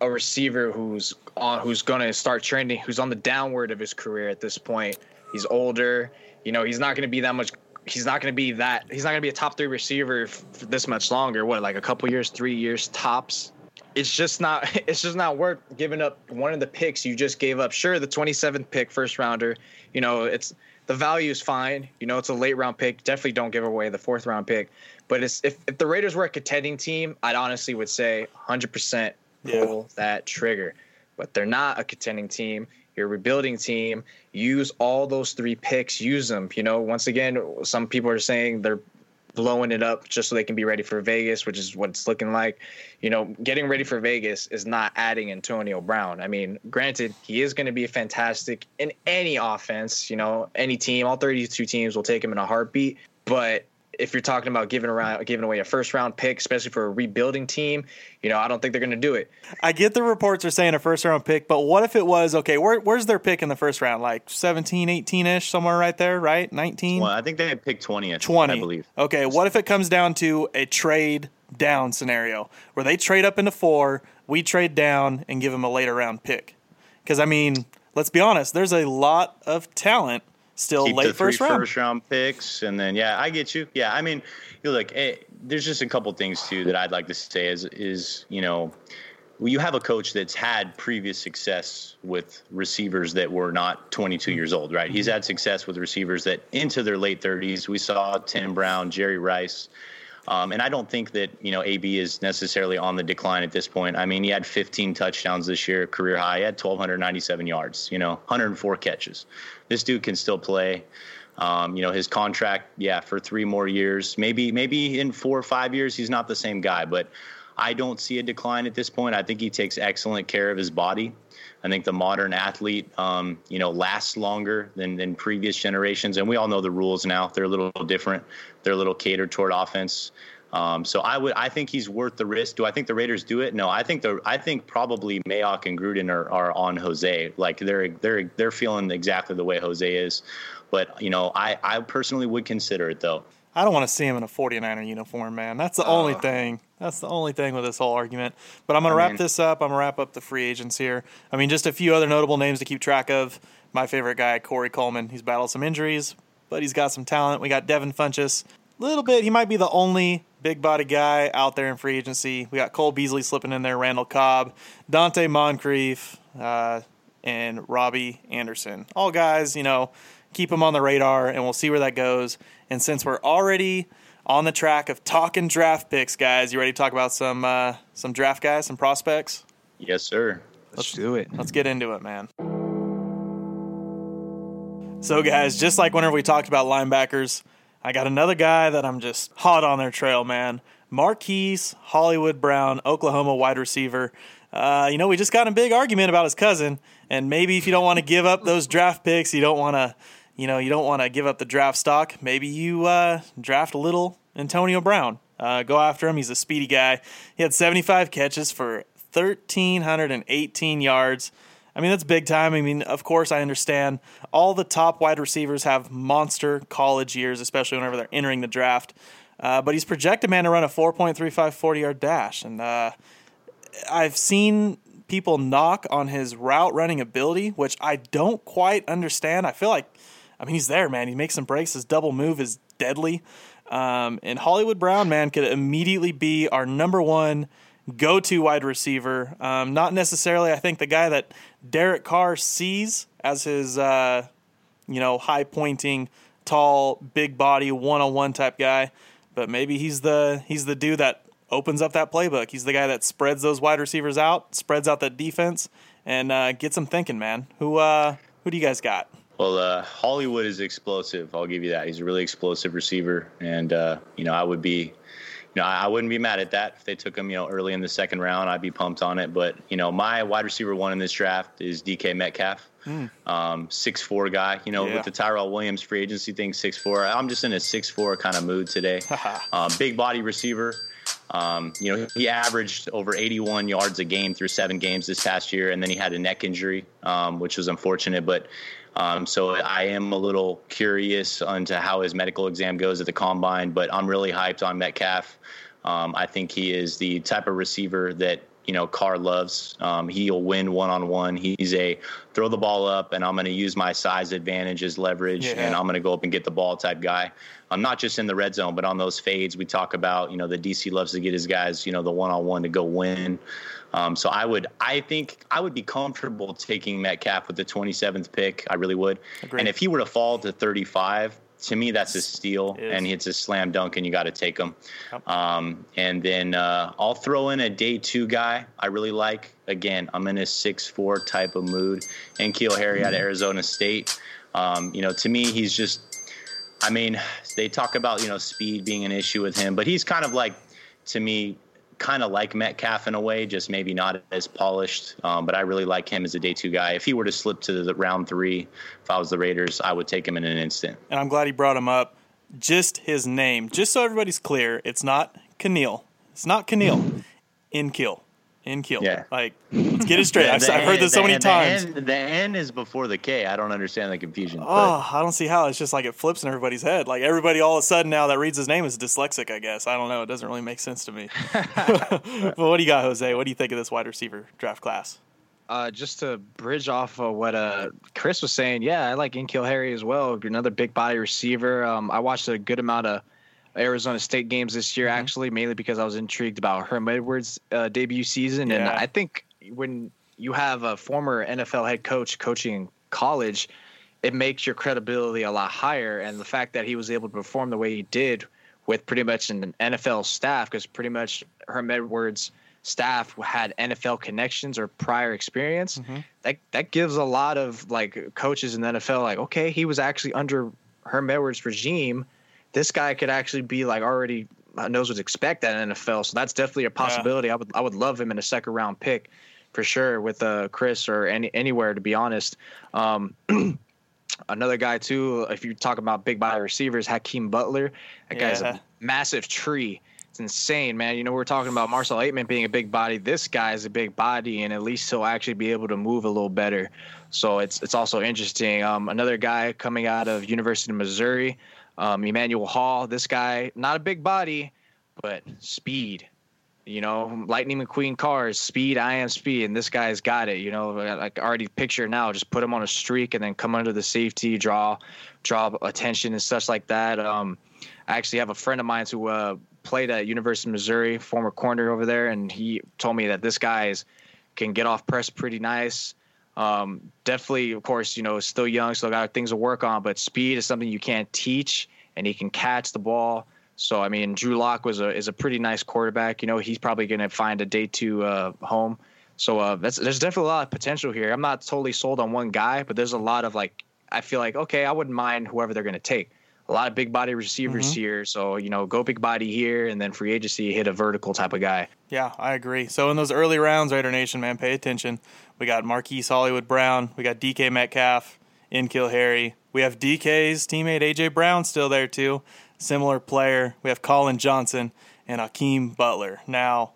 a receiver who's on, who's going to start trending, who's on the downward of his career at this point. He's older, you know, he's not going to be that much. He's not going to be that. He's not going to be a top three receiver for this much longer. What, like a couple years, three years tops? It's just not it's just not worth giving up one of the picks you just gave up. Sure, the twenty-seventh pick, first rounder, you know, it's the value is fine. You know, it's a late round pick. Definitely don't give away the fourth round pick. But it's if, if the Raiders were a contending team, I'd honestly would say one hundred percent pull yeah. that trigger. But they're not a contending team. You're a rebuilding team. Use all those three picks. Use them. You know, once again, some people are saying they're blowing it up just so they can be ready for Vegas, which is what it's looking like. You know, getting ready for Vegas is not adding Antonio Brown. I mean, granted, he is going to be fantastic in any offense, you know, any team, all thirty-two teams will take him in a heartbeat. But if you're talking about giving around, giving away a first round pick, especially for a rebuilding team, you know, I don't think they're going to do it. I get the reports are saying a first round pick, but what if it was, okay, where, where's their pick in the first round? Like seventeen, eighteen ish, somewhere right there, right? nineteen? Well, I think they had picked twentieth, twenty. I believe. Okay. What if it comes down to a trade down scenario where they trade up into four, we trade down and give them a later round pick? Because, I mean, let's be honest, there's a lot of talent still keep late the first, three round. first round picks. And then, yeah, I get you. Yeah. I mean, you look, hey, there's just a couple things too that I'd like to say is, is, you know, you have a coach that's had previous success with receivers that were not twenty-two years old, right? He's had success with receivers that into their late thirties. We saw Tim Brown, Jerry Rice. Um, and I don't think that, you know, A B is necessarily on the decline at this point. I mean, he had fifteen touchdowns this year, career high. He had one thousand two hundred ninety-seven yards, you know, one hundred four catches. This dude can still play. Um, you know, his contract, yeah, for three more years. Maybe maybe in four or five years, he's not the same guy. But I don't see a decline at this point. I think he takes excellent care of his body. I think the modern athlete, um, you know, lasts longer than, than previous generations. And we all know the rules now. They're a little different. They're a little catered toward offense. Um, so I would, I think he's worth the risk. Do I think the Raiders do it? No, I think the, I think probably Mayock and Gruden are, are on Jose. Like they're, they're, they're feeling exactly the way Jose is. But, you know, I, I personally would consider it though. I don't want to see him in a 49er uniform, man. That's the uh, only thing. That's the only thing with this whole argument. But I'm going to wrap mean, this up. I'm going to wrap up the free agents here. I mean, just a few other notable names to keep track of. My favorite guy, Corey Coleman. He's battled some injuries, but he's got some talent. We got Devin Funchess. Little bit. He might be the only big-body guy out there in free agency. We got Cole Beasley slipping in there, Randall Cobb, Dante Moncrief, uh, and Robbie Anderson. All guys, you know, keep them on the radar, and we'll see where that goes. And since we're already on the track of talking draft picks, guys, you ready to talk about some uh, some draft guys, some prospects? Yes, sir. Let's, let's do it. Let's get into it, man. So, guys, just like whenever we talked about linebackers, I got another guy that I'm just hot on their trail, man. Marquise Hollywood Brown, Oklahoma wide receiver. Uh, you know, we just got in a big argument about his cousin, and maybe if you don't want to give up those draft picks, you don't want to, you know, you don't want to give up the draft stock. Maybe you uh, draft a little Antonio Brown. Uh, go after him. He's a speedy guy. He had seventy-five catches for one thousand three hundred eighteen yards. I mean, that's big time. I mean, of course, I understand all the top wide receivers have monster college years, especially whenever they're entering the draft. Uh, but he's projected, man, to run a four point three five forty-yard dash, and uh, I've seen people knock on his route running ability, which I don't quite understand. I feel like, I mean, he's there, man. He makes some breaks. His double move is deadly. Um, and Hollywood Brown, man, could immediately be our number one go-to wide receiver. Um, not necessarily, I think, the guy that Derek Carr sees as his, uh, you know, high-pointing, tall, big-body, one-on-one type guy. But maybe he's the he's the dude that opens up that playbook. He's the guy that spreads those wide receivers out, spreads out that defense, and uh, gets them thinking, man. Who uh, who do you guys got? Well, uh, Hollywood is explosive. I'll give you that. He's a really explosive receiver, and uh, you know, I would be, you know, I wouldn't be mad at that if they took him, you know, early in the second round. I'd be pumped on it. But you know, my wide receiver one in this draft is D K Metcalf, mm. um, six four guy. You know, yeah. With the Tyrell Williams free agency thing, six four. I'm just in a six four kind of mood today. uh, big body receiver. Um, you know, he averaged over eighty-one yards a game through seven games this past year. And then he had a neck injury, um, which was unfortunate. But um, so I am a little curious onto how his medical exam goes at the combine. But I'm really hyped on Metcalf. Um, I think he is the type of receiver that, you know, Carr loves. Um, he'll win one-on-one. He's a throw the ball up, and I'm going to use my size advantage as leverage, yeah. and I'm going to go up and get the ball type guy. I'm not just in the red zone, but on those fades we talk about, you know, the D C loves to get his guys, you know, the one-on-one to go win. Um, so I would, I think I would be comfortable taking Metcalf with the twenty-seventh pick. I really would. Agreed. And if he were to fall to thirty-five, to me, that's a steal, and it's a slam dunk, and you got to take him. Yep. Um, and then uh, I'll throw in a day two guy I really like. Again, I'm in a six four type of mood. And N'Keal Harry mm-hmm. out of Arizona State. Um, you know, to me, he's just, I mean, they talk about, you know, speed being an issue with him, but he's kind of like, to me, kind of like Metcalf in a way, just maybe not as polished. Um, but I really like him as a day two guy. If he were to slip to the round three, if I was the Raiders, I would take him in an instant. And I'm glad he brought him up. Just his name, just so everybody's clear, it's not N'Keal. It's not N'Keal. N'Keal. N'Keal. Yeah. Like, let's get it straight. I've, I've heard this so many times. The N, the N is before the K. I don't understand the confusion. Oh, but. I don't see how. It's just like it flips in everybody's head. Like everybody all of a sudden now that reads his name is dyslexic, I guess. I don't know. It doesn't really make sense to me. But what do you got, Jose? What do you think of this wide receiver draft class? Uh, just to bridge off of what uh, Chris was saying, yeah, I like N'Keal Harry as well. Another big body receiver. Um, I watched a good amount of Arizona State games this year, actually, mm-hmm. mainly because I was intrigued about Herm Edwards' uh, debut season. Yeah. And I think when you have a former N F L head coach coaching college, it makes your credibility a lot higher. And the fact that he was able to perform the way he did with pretty much an N F L staff, because pretty much Herm Edwards' staff had N F L connections or prior experience, mm-hmm. that that gives a lot of like coaches in the N F L like, okay, he was actually under Herm Edwards' regime. This guy could actually be like already knows what to expect at N F L. So that's definitely a possibility. Yeah. I would I would love him in a second round pick for sure with uh, Chris or any anywhere, to be honest. Um, another guy too, if you talk about big body receivers, Hakeem Butler. That yeah. guy's a massive tree. It's insane, man. You know, we're talking about Marcell Ateman being a big body. This guy is a big body, and at least he'll actually be able to move a little better. So it's it's also interesting. Um, another guy coming out of University of Missouri, Um, Emmanuel Hall. This guy, not a big body, but speed. You know, Lightning McQueen cars, speed, I am speed, and this guy's got it. You know, like I already picture now, just put him on a streak and then come under the safety, draw, draw attention and such like that. Um, I actually have a friend of mine who uh, played at University of Missouri, former corner over there, and he told me that this guy is, can get off press pretty nice. Um, definitely, of course, you know, still young, still got things to work on, but speed is something you can't teach, and he can catch the ball. So, I mean, Drew Lock was a, is a pretty nice quarterback. You know, he's probably going to find a day two uh, home. So uh, that's, there's definitely a lot of potential here. I'm not totally sold on one guy, but there's a lot of like, I feel like, okay, I wouldn't mind whoever they're going to take. A lot of big body receivers mm-hmm. here. So, you know, go big body here, and then free agency, hit a vertical type of guy. Yeah, I agree. So in those early rounds, Raider Nation, man, pay attention. We got Marquise Hollywood Brown. We got D K Metcalf, N'Keal Harry. We have D K's teammate A J Brown still there too. Similar player. We have Colin Johnson and Hakeem Butler. Now,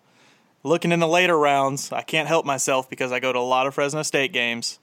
looking in the later rounds, I can't help myself because I go to a lot of Fresno State games.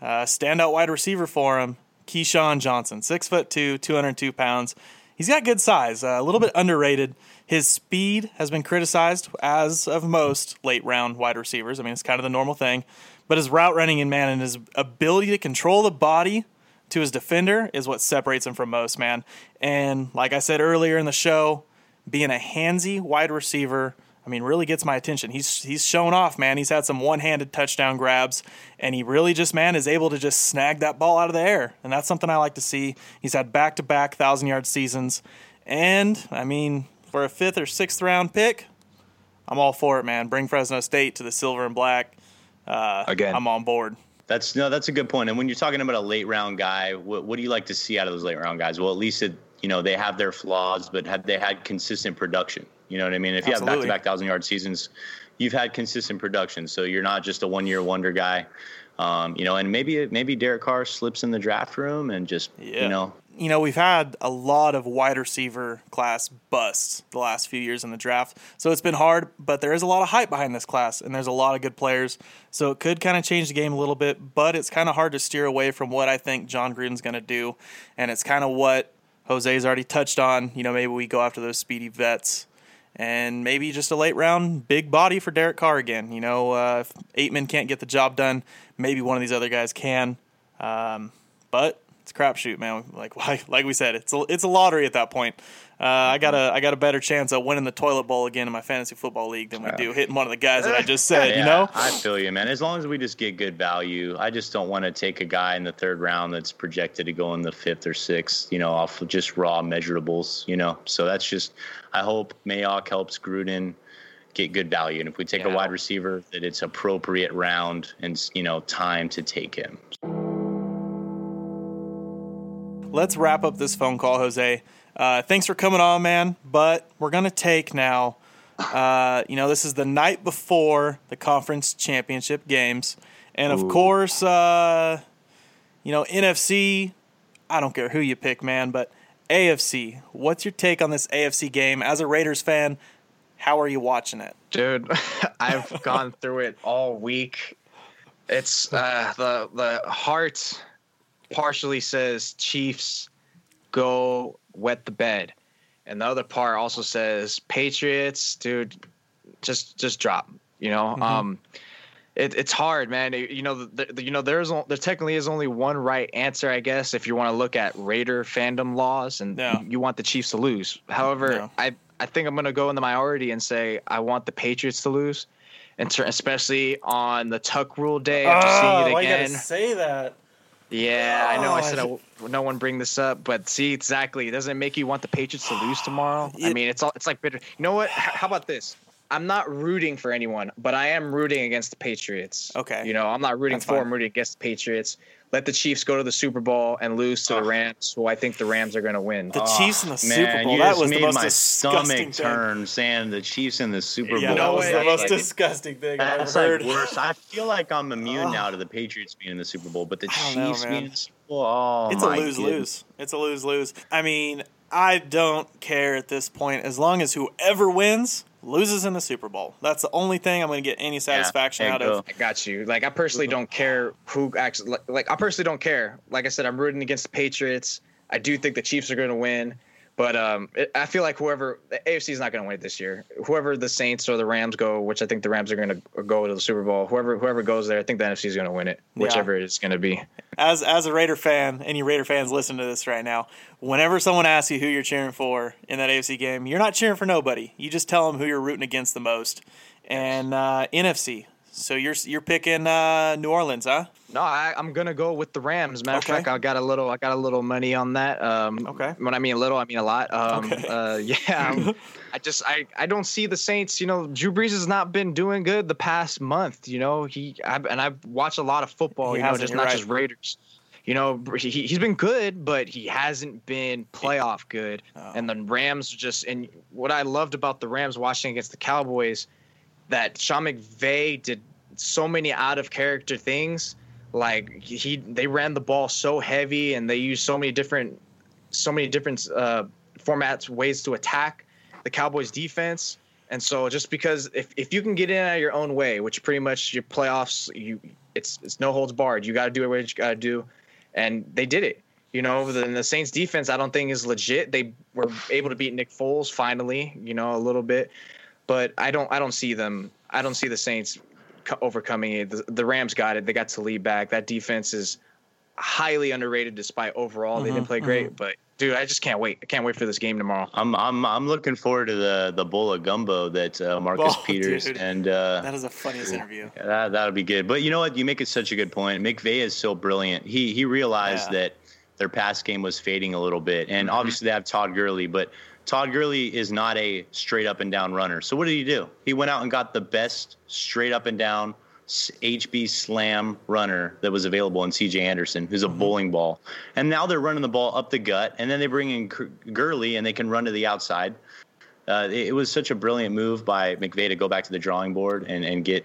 Uh, standout wide receiver for him, Keyshawn Johnson, six foot two, two hundred two pounds. He's got good size, uh, a little bit underrated. His speed has been criticized, as of most late round wide receivers. I mean, it's kind of the normal thing, but his route running in man and his ability to control the body to his defender is what separates him from most, man. And like I said earlier in the show, being a handsy wide receiver, I mean, really gets my attention. He's he's shown off, man. He's had some one-handed touchdown grabs, and he really just, man, is able to just snag that ball out of the air, and that's something I like to see. He's had back-to-back one thousand-yard seasons, and, I mean, for a fifth or sixth-round pick, I'm all for it, man. Bring Fresno State to the silver and black. Uh, Again. I'm on board. That's no, that's a good point. And when you're talking about a late-round guy, what, what do you like to see out of those late-round guys? Well, at least, it, you know, they have their flaws, but have they had consistent production? You know what I mean? If you Absolutely. have back-to-back thousand-yard seasons, you've had consistent production. So you're not just a one-year wonder guy. Um, you know, and maybe maybe Derek Carr slips in the draft room and just, yeah. you know. You know, we've had a lot of wide receiver class busts the last few years in the draft. So it's been hard, but there is a lot of hype behind this class, and there's a lot of good players. So it could kind of change the game a little bit, but it's kind of hard to steer away from what I think John Gruden's going to do. And it's kind of what Jose's already touched on. You know, maybe we go after those speedy vets. And maybe just a late round big body for Derek Carr again. You know, uh, if Ateman can't get the job done, maybe one of these other guys can. Um, but it's a crapshoot, man. Like like we said, it's a, it's a lottery at that point. Uh, I got a I got a better chance of winning the toilet bowl again in my fantasy football league than we do hitting one of the guys that I just said. Yeah, you know, I feel you, man. As long as we just get good value, I just don't want to take a guy in the third round that's projected to go in the fifth or sixth. You know, off of just raw measurables. You know, so that's just. I hope Mayock helps Gruden get good value, and if we take yeah. a wide receiver, that it's appropriate round and you know time to take him. Let's wrap up this phone call, Jose. Uh, thanks for coming on, man. But we're going to take now, uh, you know, this is the night before the conference championship games. And, of Ooh. course, uh, you know, N F C, I don't care who you pick, man, but A F C. What's your take on this A F C game? As a Raiders fan, how are you watching it? Dude, I've gone through it all week. It's uh, the the heart partially says Chiefs, go wet the bed, and the other part also says Patriots, dude, just just drop, you know. Mm-hmm. um It, it's hard, man. You know, the, the, you know, there's there technically is only one right answer, I guess, if you want to look at Raider fandom laws, and yeah. you want the Chiefs to lose. However, yeah. I, I think I'm going to go in the minority and say I want the Patriots to lose, and ter- especially on the Tuck Rule day after oh, seeing it again. I gotta say that. Yeah, oh, I know. I said I w- no one bring this up, but see, exactly, it doesn't make you want the Patriots to lose tomorrow. It, I mean, it's all it's like bitter. You know what? H- how about this? I'm not rooting for anyone, but I am rooting against the Patriots. Okay. You know, I'm not rooting That's for them, rooting against the Patriots. Let the Chiefs go to the Super Bowl and lose to oh. the Rams, who I think the Rams are going to win. The oh, Chiefs in the man, Super Bowl. That was the most my disgusting thing. Turn saying the Chiefs in the Super yeah, Bowl. That was the most like, disgusting thing I've ever heard. Like worse. I feel like I'm immune oh. now to the Patriots being in the Super Bowl, but the Chiefs know, being in the Super Bowl, oh, it's my a lose-lose. Lose. It's a lose-lose. I mean, I don't care at this point as long as whoever wins loses in the Super Bowl. That's the only thing I'm going to get any satisfaction yeah, out of. I got you. Like, I personally don't care who actually like, – like, I personally don't care. Like I said, I'm rooting against the Patriots. I do think the Chiefs are going to win. But um, it, I feel like whoever – the A F C is not going to win it this year. Whoever the Saints or the Rams go, which I think the Rams are going to go to the Super Bowl, whoever whoever goes there, I think the N F C is going to win it, whichever yeah. it's going to be. As as a Raider fan, any Raider fans listen to this right now, whenever someone asks you who you're cheering for in that A F C game, you're not cheering for nobody. You just tell them who you're rooting against the most. And uh, N F C. So you're you're picking uh, New Orleans, huh? No, I, I'm gonna go with the Rams. Matter of okay. fact, I got a little I got a little money on that. Um, okay. When I mean little, I mean a lot. Um, okay. uh, yeah. Um, I just I, I don't see the Saints. You know, Drew Brees has not been doing good the past month. You know, he I, and I've watched a lot of football. He you know, just not right. just Raiders. You know, he, he's been good, but he hasn't been playoff good. Oh. And the Rams just and what I loved about the Rams watching against the Cowboys. That Sean McVay did so many out of character things, like he they ran the ball so heavy and they used so many different, so many different uh, formats ways to attack the Cowboys defense. And so just because if, if you can get in out of your own way, which pretty much your playoffs, you it's it's no holds barred. You got to do what you got to do, and they did it. You know, the, the Saints defense I don't think is legit. They were able to beat Nick Foles finally. You know, a little bit. But I don't, I don't see them. I don't see the Saints overcoming it. The, the Rams got it. They got to lead back. That defense is highly underrated, despite overall mm-hmm, they didn't play great. Mm-hmm. But dude, I just can't wait. I can't wait for this game tomorrow. I'm, I'm, I'm looking forward to the the bowl of gumbo that uh, Marcus oh, Peters dude. and uh, that is the funniest interview. Yeah, that that'll be good. But you know what? You make it such a good point. McVay is so brilliant. He he realized yeah. that their pass game was fading a little bit, and mm-hmm. obviously they have Todd Gurley, but. Todd Gurley is not a straight up and down runner. So what did he do? He went out and got the best straight up and down H B slam runner that was available in C J Anderson, who's a mm-hmm. bowling ball. And now they're running the ball up the gut, and then they bring in Gurley, and they can run to the outside. Uh, it, it was such a brilliant move by McVay to go back to the drawing board and, and get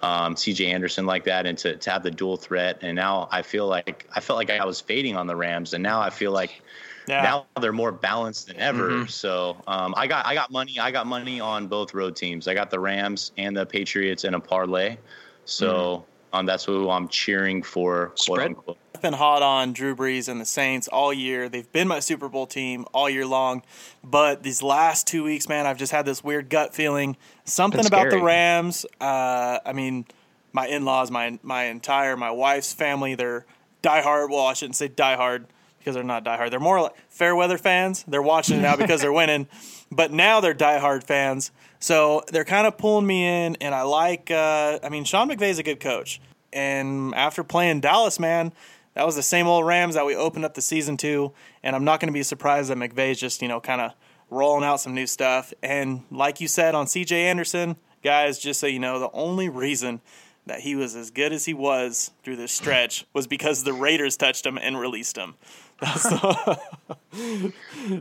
um, C J Anderson like that and to, to have the dual threat. And now I feel like I felt like I was fading on the Rams, and now I feel like – Yeah. Now they're more balanced than ever. Mm-hmm. So um, I got I got money. I got money on both road teams. I got the Rams and the Patriots in a parlay. So mm-hmm. um, that's who I'm cheering for. Quote unquote. I've been hot on Drew Brees and the Saints all year. They've been my Super Bowl team all year long. But these last two weeks, man, I've just had this weird gut feeling. Something that's about scary. The Rams. Uh, I mean, my in-laws, my my entire my wife's family, they're diehard. Well, I shouldn't say diehard. Because they're not diehard. They're more like fair weather fans. They're watching it now because they're winning. But now they're diehard fans. So they're kind of pulling me in. And I like, uh, I mean, Sean McVay is a good coach. And after playing Dallas, man, that was the same old Rams that we opened up the season to. And I'm not going to be surprised that McVay's just, you know, kind of rolling out some new stuff. And like you said on C J Anderson, guys, just so you know, the only reason that he was as good as he was through this stretch was because the Raiders touched him and released him. That's, the,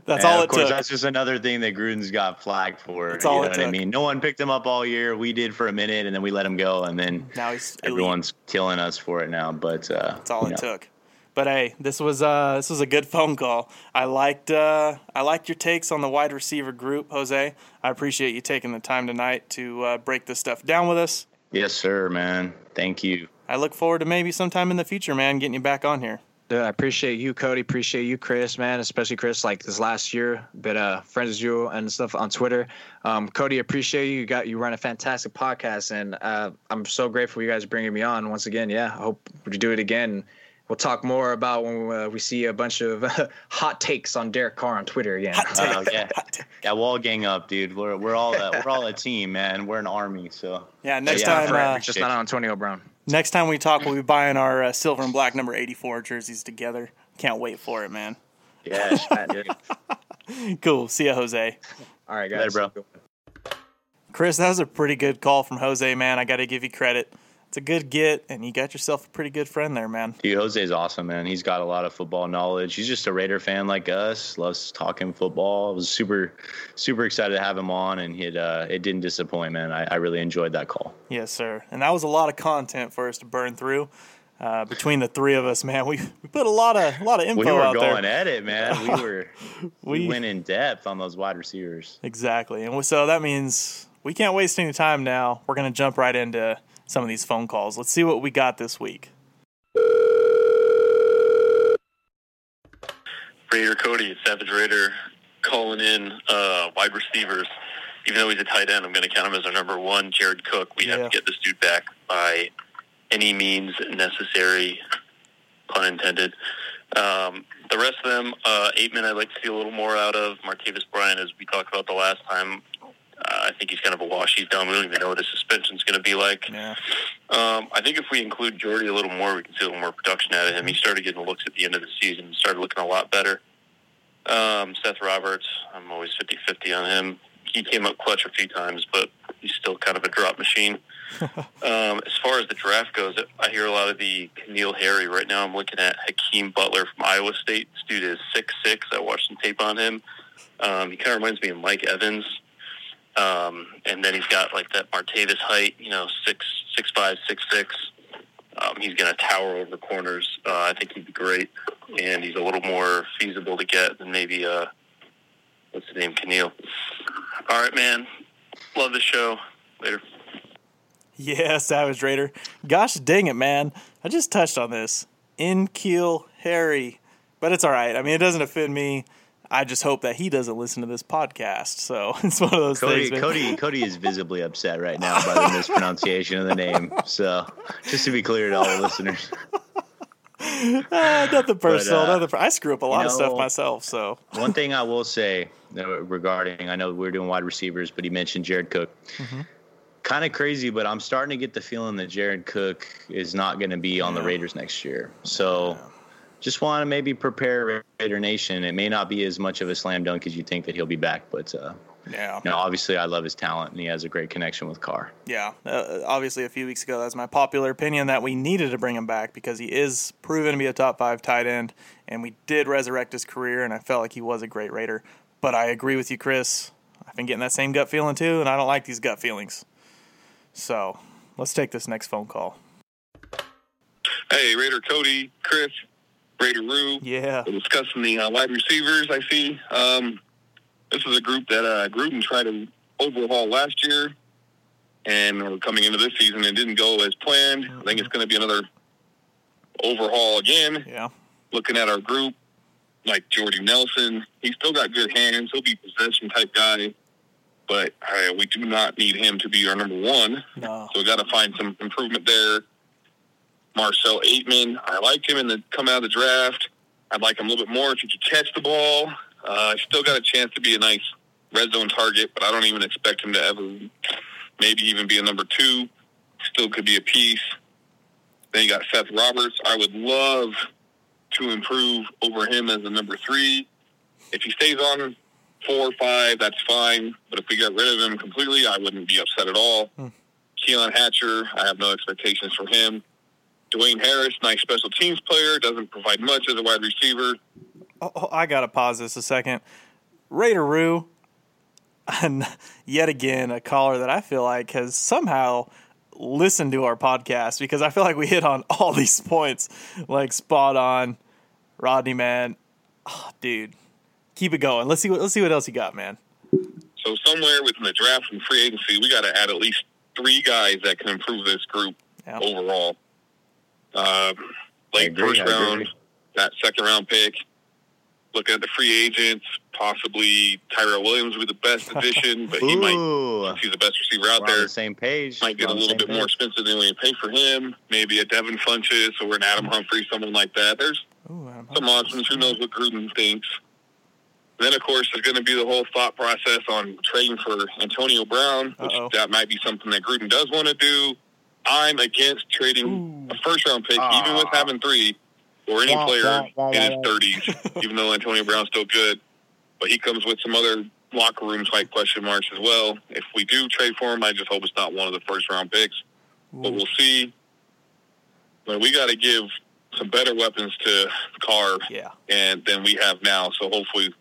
that's all it of course, took. That's just another thing that Gruden's got flagged for. That's all you know it what took. I mean, no one picked him up all year. We did for a minute, and then we let him go, and then now he's everyone's elite. Killing us for it now. But uh, that's all it know. took. But hey, this was uh, this was a good phone call. I liked uh, I liked your takes on the wide receiver group, Jose. I appreciate you taking the time tonight to uh, break this stuff down with us. Yes, sir, man. Thank you. I look forward to maybe sometime in the future, man, getting you back on here. Dude, I appreciate you, Cody. Appreciate you, Chris, man, especially Chris, like this last year. Been uh, friends with you and stuff on Twitter. Um, Cody, appreciate you. You got you run a fantastic podcast, and uh, I'm so grateful you guys bringing me on once again. Yeah, I hope we do it again. We'll talk more about when uh, we see a bunch of uh, hot takes on Derek Carr on Twitter again. Hot take. Oh, yeah. Hot take. Yeah, we'll all gang up, dude. We're we're all a, we're all a team, man. We're an army. So yeah, next yeah, time, uh, just not on Antonio Brown. Next time we talk, we'll be buying our uh, silver and black number eighty-four jerseys together. Can't wait for it, man. Yeah, dude. Cool. See ya, Jose. All right, guys. Later, bro. Chris, that was a pretty good call from Jose, man. I got to give you credit. It's a good get, and you got yourself a pretty good friend there, man. Dude, Jose's awesome, man. He's got a lot of football knowledge. He's just a Raider fan like us. Loves talking football. I was super, super excited to have him on, and it uh, it didn't disappoint, man. I, I really enjoyed that call. Yes, sir. And that was a lot of content for us to burn through. Uh, between the three of us, man, we, we put a lot of a lot of info out there. We were out going there. at it, man. We were we, we went in depth on those wide receivers. Exactly. And so that means we can't waste any time now. We're going to jump right into some of these phone calls. Let's see what we got this week. Raider Cody, Savage Raider, calling in uh, wide receivers. Even though he's a tight end, I'm going to count him as our number one, Jared Cook. We yeah. have to get this dude back by any means necessary, pun intended. Um, the rest of them, uh, Ateman, I'd like to see a little more out of. Martavis Bryant, as we talked about the last time, Uh, I think he's kind of a wash. He's done. We don't even know what his suspension's going to be like. Yeah. Um, I think if we include Jordy a little more, we can see a little more production out of him. He started getting looks at the end of the season, started looking a lot better. Um, Seth Roberts, I'm always fifty-fifty on him. He came up clutch a few times, but he's still kind of a drop machine. um, as far as the draft goes, I hear a lot of the N'Keal Harry. Right now I'm looking at Hakeem Butler from Iowa State. This dude is six six. I watched some tape on him. Um, he kind of reminds me of Mike Evans. Um, and then he's got like that Martavis height, you know, six, six, five, six, six. Um, he's going to tower over corners. Uh, I think he'd be great. And he's a little more feasible to get than maybe, uh, what's his name? N'Keal. All right, man. Love the show. Later. Yeah. Savage Raider. Gosh, dang it, man. I just touched on this. N'Keal Harry, but it's all right. I mean, it doesn't offend me. I just hope that he doesn't listen to this podcast. So it's one of those Cody, things. Man. Cody Cody is visibly upset right now by the mispronunciation of the name. So just to be clear to all the listeners. Uh, nothing personal. But, uh, nothing per- I screw up a lot you know, of stuff myself. So one thing I will say regarding, I know we're doing wide receivers, but he mentioned Jared Cook. Mm-hmm. Kind of crazy, but I'm starting to get the feeling that Jared Cook is not going to be on yeah. the Raiders next year. So yeah. Just want to maybe prepare Raider Nation. It may not be as much of a slam dunk as you think that he'll be back, but uh, yeah. you know, obviously I love his talent, and he has a great connection with Carr. Yeah, uh, obviously a few weeks ago, that's my popular opinion that we needed to bring him back because he is proven to be a top five tight end, and we did resurrect his career, and I felt like he was a great Raider. But I agree with you, Chris. I've been getting that same gut feeling too, and I don't like these gut feelings. So let's take this next phone call. Hey, Raider Cody, Chris. Raider Roo. Yeah. We're discussing the uh, wide receivers, I see. Um, this is a group that uh, Gruden tried to overhaul last year, and we're coming into this season, it didn't go as planned. Mm-hmm. I think it's going to be another overhaul again. Yeah. Looking at our group, like Jordy Nelson, he's still got good hands. He'll be possession-type guy, but uh, we do not need him to be our number one. No. So we got to find some improvement there. Marcell Ateman, I like him in the come out of the draft. I'd like him a little bit more if he could catch the ball. Uh, still got a chance to be a nice red zone target, but I don't even expect him to ever maybe even be a number two. Still could be a piece. Then you got Seth Roberts. I would love to improve over him as a number three. If he stays on four or five, that's fine. But if we got rid of him completely, I wouldn't be upset at all. Mm. Keon Hatcher, I have no expectations for him. Dwayne Harris, nice special teams player, doesn't provide much as a wide receiver. Oh, I got to pause this a second. Raider Roo, yet again, a caller that I feel like has somehow listened to our podcast because I feel like we hit on all these points, like spot on. Rodney, man, oh, dude, keep it going. Let's see what let's see what else you got, man. So somewhere within the draft and free agency, we got to add at least three guys that can improve this group yep. overall. Uh, late agree, first round that second round pick. Looking at the free agents, possibly Tyrell Williams would be the best addition, but he might, since he's the best receiver out We're there, on the same page. Might get a little bit page. more expensive than we pay for him. Maybe a Devin Funchess or an Adam Humphrey, someone like that. There's Ooh, some options. Who knows what Gruden thinks? Then, of course, there's going to be the whole thought process on trading for Antonio Brown, which Uh-oh. that might be something that Gruden does want to do. I'm against trading Ooh. a first-round pick, ah. even with having three, or any player wah, wah, wah, in his thirties, even though Antonio Brown's still good. But he comes with some other locker room type question marks as well. If we do trade for him, I just hope it's not one of the first-round picks. Ooh. But we'll see. But we got to give some better weapons to Carr yeah. and than we have now, so hopefully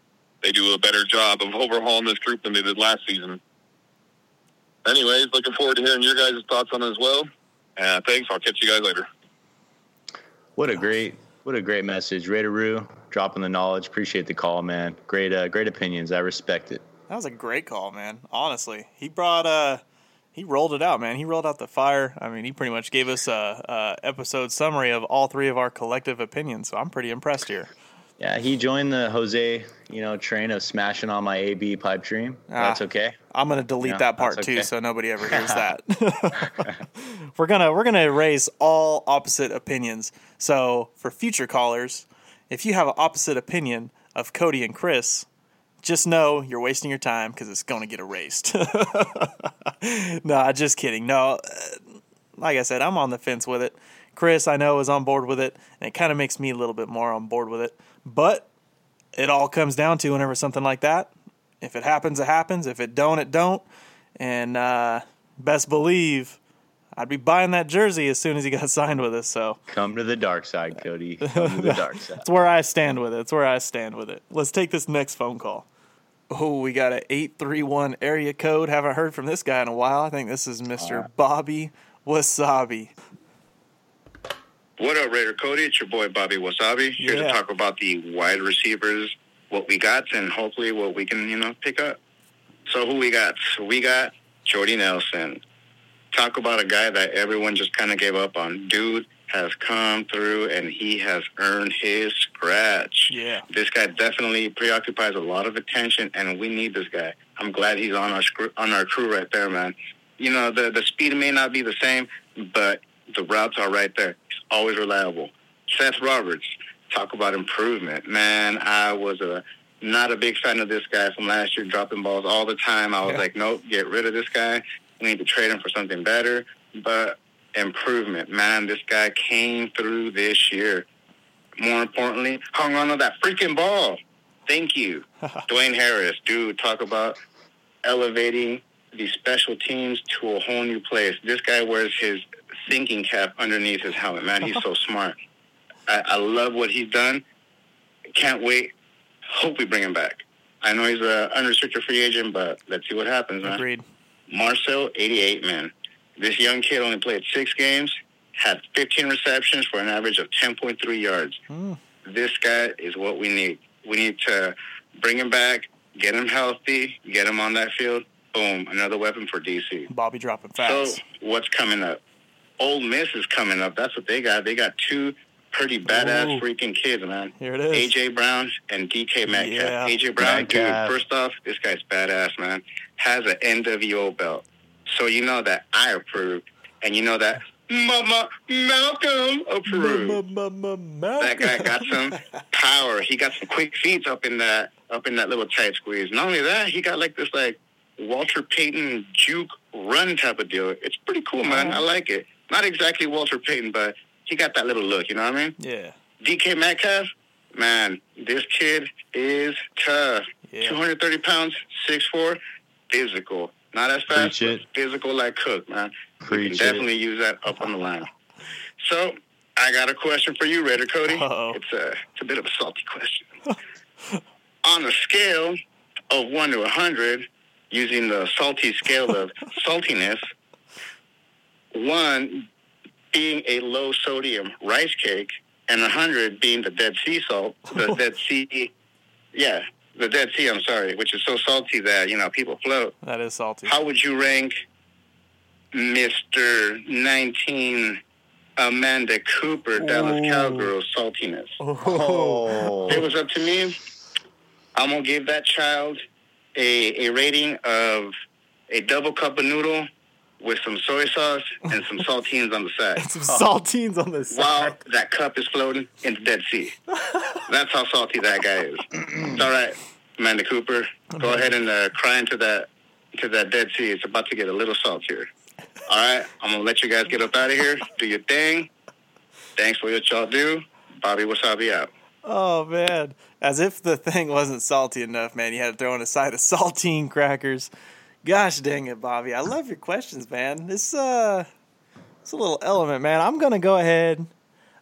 they do a better job of overhauling this group than they did last season. Anyways, looking forward to hearing your guys' thoughts on it as well. Uh, thanks. I'll catch you guys later. What a great, what a great message, Raideroo. Dropping the knowledge. Appreciate the call, man. Great, uh, great opinions. I respect it. That was a great call, man. Honestly, he brought, uh, he rolled it out, man. He rolled out the fire. I mean, he pretty much gave us a, a episode summary of all three of our collective opinions. So I'm pretty impressed here. Yeah, he joined the Jose, you know, train of smashing on my A B pipe dream. Ah, that's okay. I'm gonna delete no, that part okay. too, so nobody ever hears that. we're gonna we're gonna erase all opposite opinions. So for future callers, if you have an opposite opinion of Cody and Chris, just know you're wasting your time because it's gonna get erased. Nah, just kidding. No, like I said, I'm on the fence with it. Chris, I know, is on board with it, and it kind of makes me a little bit more on board with it. But it all comes down to whenever something like that, if it happens, it happens. If it don't, it don't. And uh, best believe I'd be buying that jersey as soon as he got signed with us. So come to the dark side, Cody. Come to the dark side. That's where I stand with it. That's where I stand with it. Let's take this next phone call. Oh, we got an eight three one area code. Haven't heard from this guy in a while. I think this is Mister Uh, Bobby Wasabi. What up, Raider Cody? It's your boy, Bobby Wasabi, here yeah. to talk about the wide receivers, what we got, and hopefully what we can, you know, pick up. So who we got? We got Jordy Nelson. Talk about a guy that everyone just kind of gave up on. Dude has come through, and he has earned his scratch. Yeah. This guy definitely preoccupies a lot of attention, and we need this guy. I'm glad he's on our screw, on our crew right there, man. You know, the, the speed may not be the same, but the routes are right there. He's always reliable. Seth Roberts, talk about improvement. Man, I was a, not a big fan of this guy from last year, dropping balls all the time. I was yeah. like, nope, get rid of this guy. We need to trade him for something better. But improvement, man, this guy came through this year. More importantly, hung on to that freaking ball. Thank you. Dwayne Harris, dude, talk about elevating the special teams to a whole new place. This guy wears his thinking cap underneath his helmet, man. He's so smart. I, I love what he's done. Can't wait. Hope we bring him back. I know he's an unrestricted free agent, but let's see what happens, man. Agreed. Marcell Ateman, man. This young kid only played six games, had fifteen receptions for an average of ten point three yards. Mm. This guy is what we need. We need to bring him back, get him healthy, get him on that field. Boom, another weapon for D C. Bobby dropping fast. So what's coming up? Ole Miss is coming up. That's what they got. They got two pretty badass Ooh. freaking kids, man. Here it is. A J Brown and D K Metcalf. Yeah. A J Brown, Metcalf. dude, first off, this guy's badass, man. Has an N W O belt. So you know that I approve. And you know that Mama Malcolm approved. Mama Malcolm. That guy got some power. He got some quick feet up in that up in that little tight squeeze. Not only that, he got like this like Walter Payton juke run type of deal. It's pretty cool, man. I like it. Not exactly Walter Payton, but he got that little look, you know what I mean? Yeah. D K Metcalf, man, this kid is tough. Yeah. two hundred thirty pounds, six foot four, physical. Not as fast, but physical like Cook, man. Preach you can definitely it. use that up on the line. So, I got a question for you, Raider Cody. Uh-oh. It's a, it's a bit of a salty question. On a scale of one to one hundred, using the salty scale of saltiness, one being a low-sodium rice cake, and one hundred being the Dead Sea salt, the Dead Sea, yeah, the Dead Sea, I'm sorry, which is so salty that, you know, people float. That is salty. How would you rank Mister nineteen Amanda Cooper, oh. Dallas Cowgirls, saltiness. Oh. If it was up to me, I'm going to give that child a, a rating of a double cup of noodle with some soy sauce and some saltines on the side. And some saltines on the side. While that cup is floating in the Dead Sea. That's how salty that guy is. It's all right, Amanda Cooper. Go ahead and uh, cry into that, into that Dead Sea. It's about to get a little saltier. All right, I'm going to let you guys get up out of here. Do your thing. Thanks for what y'all do. Bobby Wasabi out. Oh, man. As if the thing wasn't salty enough, man. You had to throw in a side of saltine crackers. Gosh dang it, Bobby. I love your questions, man. It's, uh, it's a little element, man. I'm going to go ahead.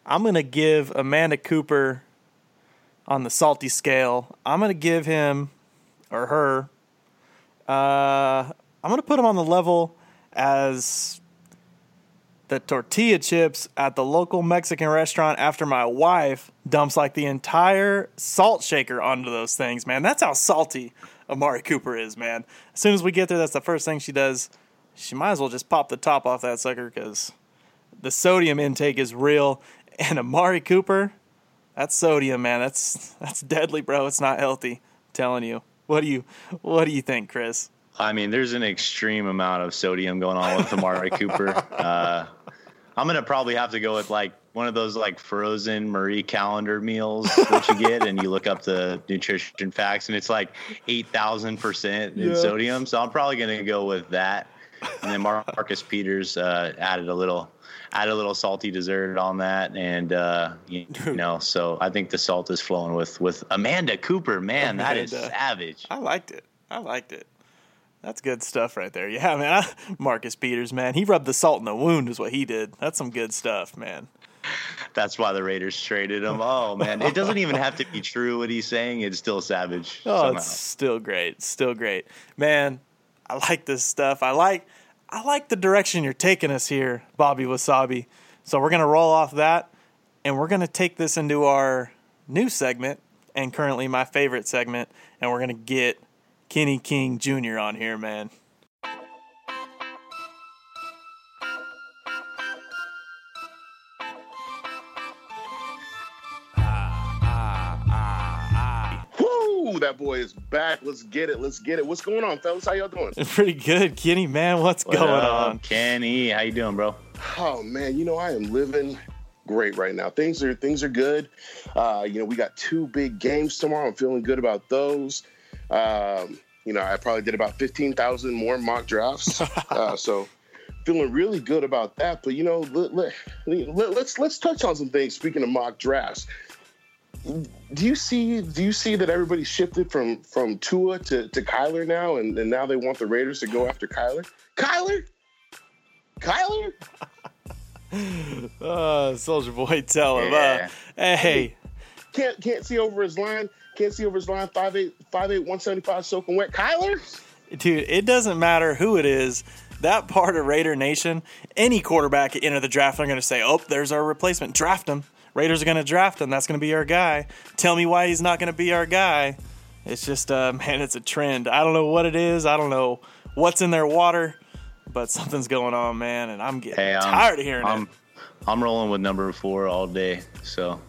I'm going to give Amanda Cooper on the salty scale. I'm going to give him or her. Uh, I'm going to put him on the level as the tortilla chips at the local Mexican restaurant after my wife dumps like the entire salt shaker onto those things, man. That's how salty Amari Cooper is, man. As soon as we get there, that's the first thing she does. She might as well just pop the top off that sucker because the sodium intake is real. And Amari Cooper, that's sodium, man. That's that's deadly, bro. It's not healthy. I'm telling you. What do you what do you think, Chris? I mean, there's an extreme amount of sodium going on with Amari Cooper. Uh, I'm going to probably have to go with, like, one of those, like, frozen Marie Calendar meals that you get, and you look up the nutrition facts, and it's, like, eight thousand percent in yeah. sodium. So I'm probably going to go with that. And then Marcus Peters uh, added a little added a little salty dessert on that. And, uh, you, you know, so I think the salt is flowing with, with Amanda Cooper. Man, Amanda. That is savage. I liked it. I liked it. That's good stuff right there. Yeah, man. I, Marcus Peters, man. He rubbed the salt in the wound is what he did. That's some good stuff, man. That's why the Raiders traded him. Oh, man. It doesn't even have to be true what he's saying. It's still savage. Oh, somehow. It's still great. Still great. Man, I like this stuff. I like I like the direction you're taking us here, Bobby Wasabi. So we're going to roll off that, and we're going to take this into our new segment, and currently my favorite segment, and we're going to get Kenny King Junior on here, man. Woo! That boy is back. Let's get it. Let's get it. What's going on, fellas? How y'all doing? Pretty good, Kenny, man. What's what going up, on? Kenny, how you doing, bro? Oh, man. You know, I am living great right now. Things are things are good. Uh, you know, we got two big games tomorrow. I'm feeling good about those. Um, you know, I probably did about fifteen thousand more mock drafts. Uh, so feeling really good about that. But, you know, let, let, let, let's let's touch on some things. Speaking of mock drafts, do you see do you see that everybody shifted from, from Tua to, to Kyler now? And, and now they want the Raiders to go after Kyler? Kyler? Kyler? uh, Soldier Boy, tell him. Yeah. Uh, hey. Can't, can't see over his line. Can't see over his line, five eight, one seventy-five, soaking wet. Kyler? Dude, it doesn't matter who it is. That part of Raider Nation, any quarterback at the end of the draft, they're going to say, oh, there's our replacement. Draft him. Raiders are going to draft him. That's going to be our guy. Tell me why he's not going to be our guy. It's just, uh, man, it's a trend. I don't know what it is. I don't know what's in their water, but something's going on, man, and I'm getting hey, I'm, tired of hearing I'm, it. I'm rolling with number four all day, so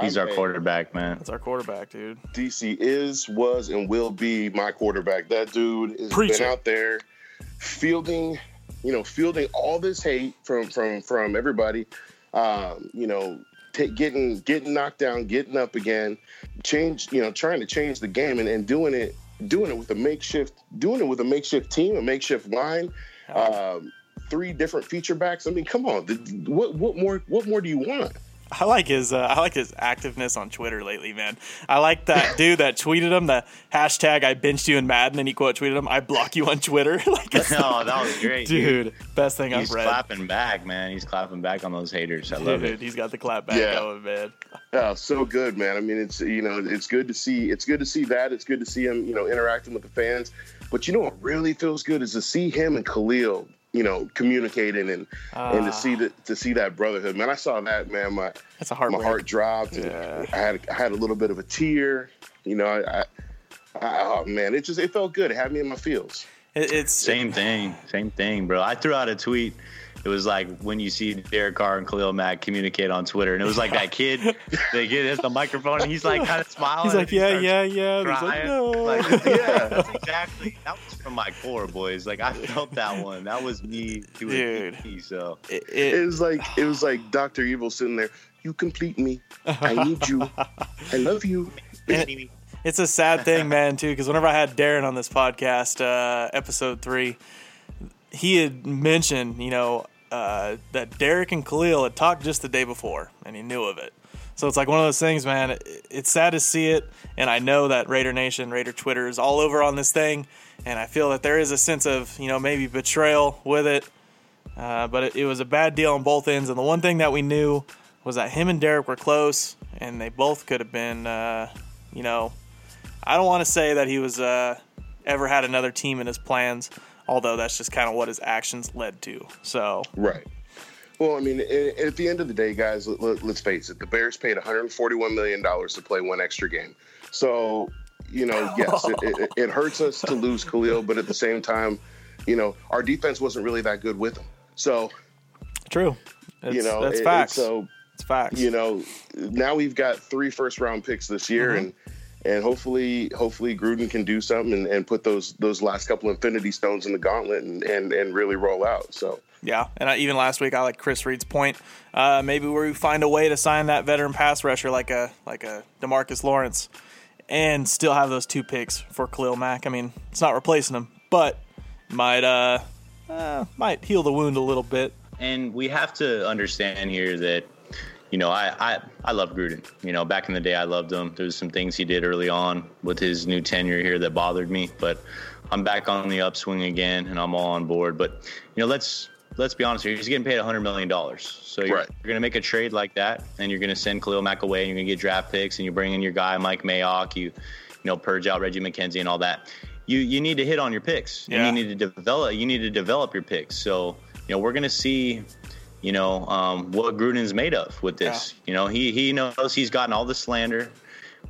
he's our quarterback, man. That's our quarterback, dude. D C is, was, and will be my quarterback. That dude has Preacher. been out there fielding, you know, fielding all this hate from from from everybody. Um, you know, t- getting getting knocked down, getting up again, change, you know, trying to change the game and, and doing it, doing it with a makeshift, doing it with a makeshift team, a makeshift line. Oh. Um, three different feature backs. I mean, come on, what what more what more do you want? I like his uh, I like his activeness on Twitter lately, man. I like that dude that tweeted him, the hashtag I benched you in Madden, and he quote tweeted him, I block you on Twitter. like, no, that was great. Dude, dude. Best thing I've read. He's clapping back, man. He's clapping back on those haters. I dude, love it. He's got the clap back yeah. going, man. Oh, so good, man. I mean, it's you know, it's good to see it's good to see that. It's good to see him, you know, interacting with the fans. But you know what really feels good is to see him and Khalil, you know, communicating and uh, and to see that to see that brotherhood, man. I saw that, man. My that's a heart. My heart dropped. And yeah. I had I had a little bit of a tear. You know, I, I, I oh man, it just it felt good. It had me in my feels. It, it's same thing, same thing, bro. I threw out a tweet It was like when you see Derek Carr and Khalil Mack communicate on Twitter, and it was like that kid, they get hit the microphone, and he's like kind of smiling. He's like, yeah, he yeah, yeah. Like, no. Like, yeah, that's exactly. That was from my core, boys. Like I felt that one. That was me. Dude, me, so it, it, it was like it was like Doctor Evil sitting there. You complete me. I need you. I love you. It, it's a sad thing, man, too, because whenever I had Darren on this podcast, uh, episode three, he had mentioned, you know, uh, that Derek and Khalil had talked just the day before, and he knew of it. So it's like one of those things, man. It, it's sad to see it, and I know that Raider Nation, Raider Twitter is all over on this thing, and I feel that there is a sense of, you know, maybe betrayal with it, uh, but it, it was a bad deal on both ends, and the one thing that we knew was that him and Derek were close, and they both could have been, uh, you know, I don't want to say that he was uh, ever had another team in his plans, although that's just kind of what his actions led to. So right. Well, I mean, at the end of the day, guys, let's face it. The Bears paid one hundred forty-one million dollars to play one extra game. So, you know, yes, it, it, it hurts us to lose Khalil, but at the same time, you know, our defense wasn't really that good with him. So true. It's, you know, that's it, facts. So. It's facts. You know, now we've got three first round picks this year, mm-hmm. and and hopefully hopefully Gruden can do something and, and put those those last couple infinity stones in the gauntlet and, and, and really roll out. So yeah, and I, even last week I like Chris Reed's point. Uh, maybe we find a way to sign that veteran pass rusher like a like a DeMarcus Lawrence, and still have those two picks for Khalil Mack. I mean, it's not replacing him, but might uh, uh might heal the wound a little bit. And we have to understand here that, you know, I, I, I love Gruden. You know, back in the day, I loved him. There was some things he did early on with his new tenure here that bothered me, but I'm back on the upswing again, and I'm all on board. But, you know, let's let's be honest here. He's getting paid one hundred million dollars. So you're, right. you're going to make a trade like that, and you're going to send Khalil Mack away, and you're going to get draft picks, and you bring in your guy, Mike Mayock. You, you know, purge out Reggie McKenzie and all that. You you need to hit on your picks, yeah. and you need to develop. You need to develop your picks. So, you know, we're going to see – you know, um, what Gruden's made of with this. Yeah. You know, he he knows he's gotten all the slander,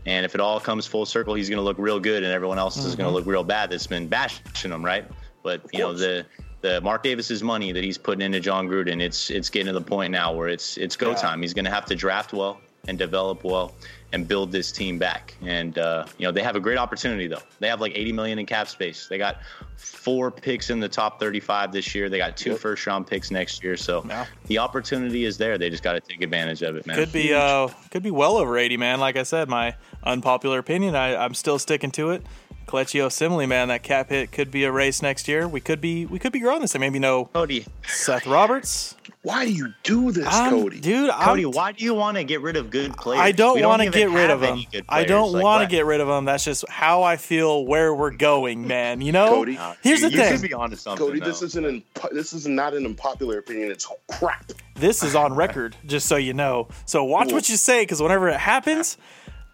and if it all comes full circle, he's going to look real good, and everyone else mm-hmm. is going to look real bad that's been bashing him, right? But, you know, the the Mark Davis's money that he's putting into John Gruden, it's it's getting to the point now where it's it's go yeah. time. He's going to have to draft well and develop well and build this team back. And, uh, you know, they have a great opportunity, though. They have like eighty million dollars in cap space. They got four picks in the top thirty-five this year. They got two yep. first-round picks next year. So yeah. the opportunity is there. They just got to take advantage of it, man. Could be uh, could be well over eighty, man. Like I said, my unpopular opinion, I, I'm still sticking to it. Kelechi Osemele, man, that cap hit could be erased next year. We could be we could be growing this thing. Maybe no Cody. Seth Roberts. Why do you do this, I'm, Cody? Dude, Cody, I'm, why do you want to get rid of good players? I don't, don't want to get rid of them. I don't like want to get rid of them. That's just how I feel where we're going, man. You know, Cody, here's dude, the you thing. You could be onto something, Cody, this is an impo- this is not an unpopular opinion. It's crap. This is on record, just so you know. So watch cool. what you say, because whenever it happens.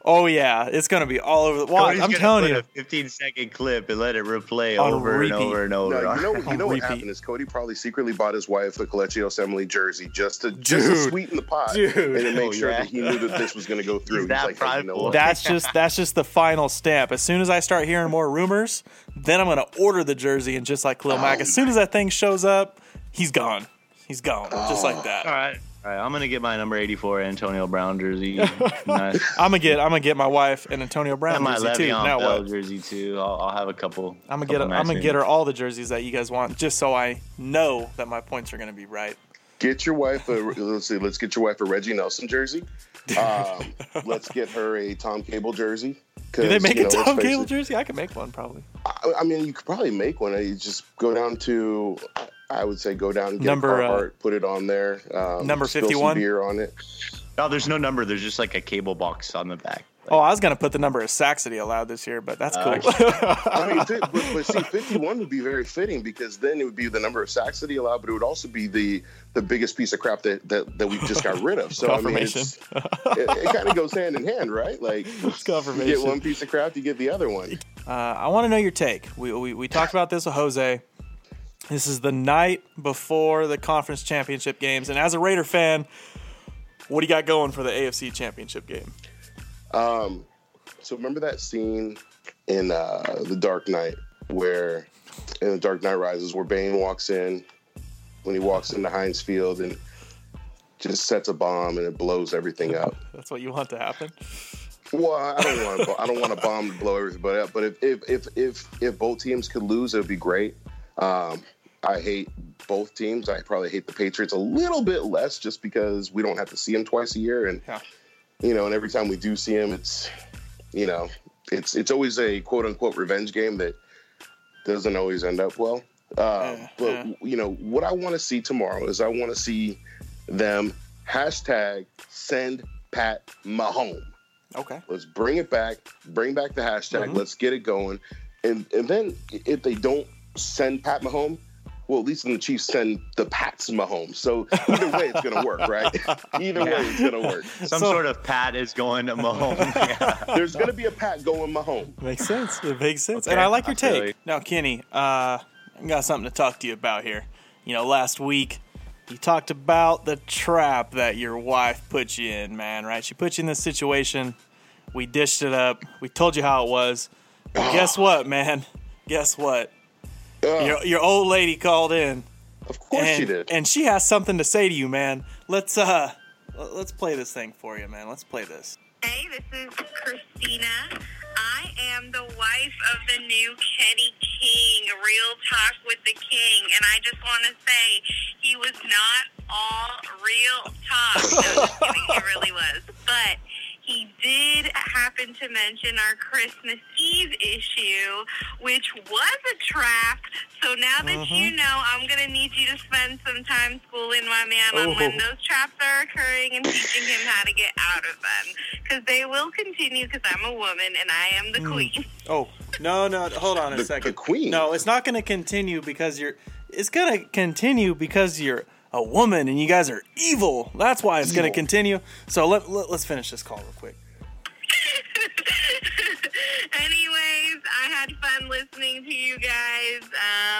Oh, yeah. It's going to be all over the watch. I'm telling put you. A fifteen second clip and let it replay over repeat. and over and over. No, you know, you know what happened is Cody probably secretly bought his wife a Kelechi Osemele jersey just to, just to sweeten the pot dude. and to make oh, sure yeah. that he knew that this was going to go through. That like, hey, you know that's just that's just the final stamp. As soon as I start hearing more rumors, then I'm going to order the jersey. And just like Khalil oh. Mack, as soon as that thing shows up, he's gone. He's gone. Oh. Just like that. All right. All right, I'm gonna get my number eighty-four Antonio Brown jersey. Nice. I'm gonna get I'm gonna get my wife an Antonio Brown and my jersey Le'Veon too. Now what? Jersey too. I'll, I'll have a couple. I'm gonna couple get a, I'm gonna get her all the jerseys that you guys want, just so I know that my points are gonna be right. Get your wife a let's see, let's get your wife a Reggie Nelson jersey. Um, let's get her a Tom Cable jersey. Do they make you know, a Tom Cable it. jersey? I could make one probably. I, I mean, you could probably make one. You just go down to. I would say go down and get number, a Carhartt, uh, put it on there. Um, number fifty-one? Beer on it. No, there's no number. There's just like a cable box on the back. Like, oh, I was going to put the number of sacks that he allowed this year, but that's uh, cool. I mean, but, but see, fifty-one would be very fitting because then it would be the number of sacks that he allowed, but it would also be the, the biggest piece of crap that, that, that we just got rid of. So, I mean, it's, it, it kind of goes hand in hand, right? Like, it's confirmation. You get one piece of crap, you get the other one. Uh, I want to know your take. We, we, we talked about this with Jose. This is the night before the conference championship games. And as a Raider fan, what do you got going for the A F C championship game? Um, so remember that scene in uh, The Dark Knight where in The Dark Knight Rises where Bane walks in when he walks into Heinz Field and just sets a bomb and it blows everything up. That's what you want to happen? Well, I don't want to, I don't want a bomb to blow everybody up. But if if if if, if both teams could lose, it would be great. Um, I hate both teams. I probably hate the Patriots a little bit less just because we don't have to see them twice a year, and yeah. you know, and every time we do see them, it's you know, it's it's always a quote unquote revenge game that doesn't always end up well. Uh, yeah, but yeah. you know, what I want to see tomorrow is I want to see them hashtag send Pat Mahomes. Okay. Let's bring it back. Bring back the hashtag. Mm-hmm. Let's get it going. And and then if they don't send Pat Mahomes, well, at least in the Chiefs send the Pats Mahomes. So either way, it's going to work, right? Either yeah. way, it's going to work. Some so, sort of Pat is going to Mahomes. Yeah. There's going to be a Pat going Mahomes. Makes sense. It makes sense. Okay. And I like your I take. Like... Now, Kenny, uh, I've got something to talk to you about here. You know, last week, you talked about the trap that your wife put you in, man, right? She put you in this situation. We dished it up. We told you how it was. But guess what, man? Guess what? Uh, your, your old lady called in. Of course and, she did. And she has something to say to you, man. Let's, uh, let's play this thing for you, man. Let's play this. Hey, this is Christina. I am the wife of the new Kenny King, Real Talk with the King, and I just want to say he was not all real talk. No, just kidding, he really was. But he did happen to mention our Christmas Eve issue, which was a trap. So now that mm-hmm. you know, I'm going to need you to spend some time schooling my man oh. on when those traps are occurring and teaching him how to get out of them. Because they will continue because I'm a woman and I am the mm. queen. Oh, no, no. Hold on a the, second. The queen? No, it's not going to continue because you're – it's going to continue because you're – a woman, and you guys are evil. That's why it's going to continue. So let, let, let's finish this call real quick. Anyways, I had fun listening to you guys.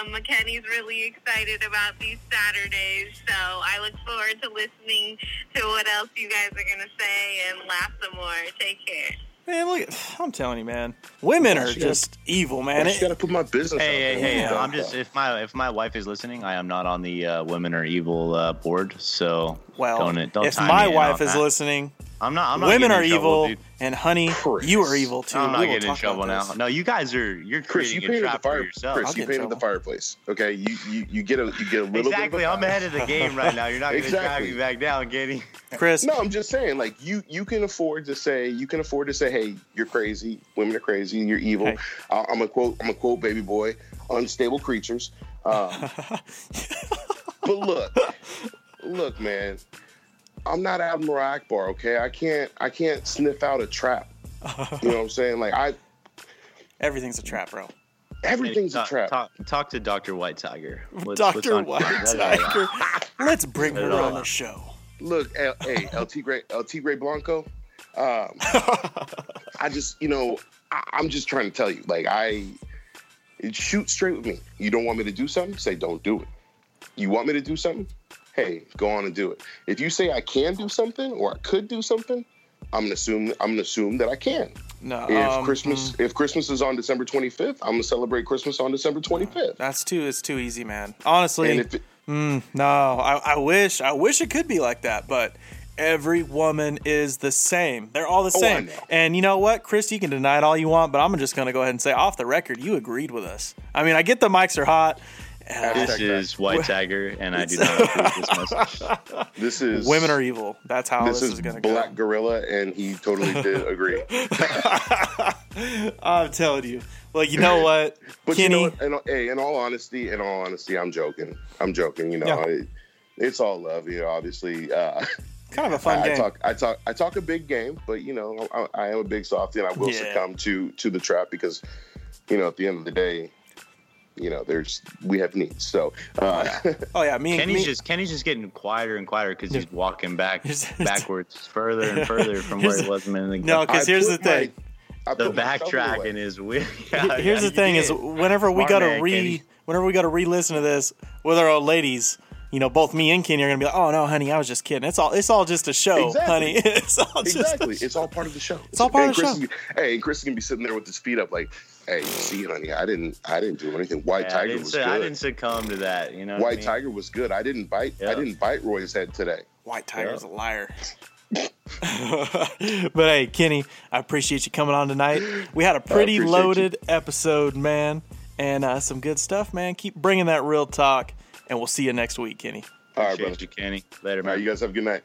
Um, Kenny's really excited about these Saturdays, so I look forward to listening to what else you guys are going to say and laugh some more. Take care. Man, look, I'm telling you, man, women are just gotta, evil, man. I just gotta put my business. Hey, out there. hey, hey! I'm just if my if my wife is listening, I am not on the uh, women are evil uh, board. So well, don't, don't if my wife is that. listening, I'm not. I'm not women are trouble, evil, dude. And honey, Chris. you are evil too. I'm not getting in trouble now. No, you guys are. You're Chris. You painted the fireplace. Chris, you painted the fireplace. Okay, you you you get a you get a little exactly. Bit of a I'm ahead of the game right now. You're not going to drive me back down, Kenny. Chris. No, I'm just saying, like, you you can afford to say, you can afford to say, hey, you're crazy, women are crazy, you're evil. Hey. Uh, I'm a quote, I'm a quote, baby boy, unstable creatures. Um, but look, look, man, I'm not Admiral Akbar, okay? I can't, I can't sniff out a trap. You know what I'm saying? Like I, everything's a trap, bro. Everything's hey, talk, a trap. Talk, talk to Doctor White Tiger. What's, Doctor What's White Tiger. Let's bring her on the show. Look, L- hey, El Tigre, El Tigre Blanco. Um, I just, you know, I, I'm just trying to tell you, like, I shoot straight with me. You don't want me to do something? Say, don't do it. You want me to do something? Hey, go on and do it. If you say I can do something or I could do something, I'm gonna assume I'm gonna assume that I can. No. If um, Christmas, mm. if Christmas is on December twenty-fifth, I'm gonna celebrate Christmas on December twenty-fifth. That's too. It's too easy, man. Honestly. Mm, no, I, I wish I wish it could be like that, but every woman is the same. They're all the same. Oh, and you know what, Chris, you can deny it all you want, but I'm just going to go ahead and say off the record, you agreed with us. I mean, I get the mics are hot. Uh, this is White Tiger, and I do not approve this message. This is women are evil. That's how this, this is, is going to go. Black Gorilla, and he totally did agree. I'm telling you. Well, you know what, but Kenny? You know, in, in all honesty, in all honesty, I'm joking. I'm joking. You know, yeah. it, it's all love. You know, obviously, uh, kind of a fun I, game. I talk, I talk, I talk a big game, but you know, I, I am a big softie, and I will yeah. succumb to to the trap because, you know, at the end of the day, you know, there's we have needs. So, uh, oh yeah, oh, yeah. Me and Kenny's me. just Kenny's just getting quieter and quieter because he's walking back backwards, further and further from where he was a minute ago. No, because here's the thing. My, The backtracking is weird. Yeah, Here's yeah, the thing: did. is whenever Smart we gotta man, re, Kenny. whenever we gotta re-listen to this with our old ladies, you know, both me and Kenny are going to be like, oh, no, honey, I was just kidding. It's all it's all just a show, exactly. honey. It's all exactly. Just it's all part of the show. It's, it's all part of the Chris show. Is, hey, Chris is going to be sitting there with his feet up like, hey, see, honey, I didn't I didn't do anything. White yeah, Tiger was say, good. I didn't succumb to that. You know White I mean? Tiger was good. I didn't bite. Yep. I didn't bite Roy's head today. White Tiger's yep. a liar. But hey, Kenny, I appreciate you coming on tonight. We had a pretty loaded you. episode, man, and uh, some good stuff, man. Keep bringing that real talk, and we'll see you next week, Kenny. All right, brother. You, Kenny. Later, man. All right, you guys have a good night.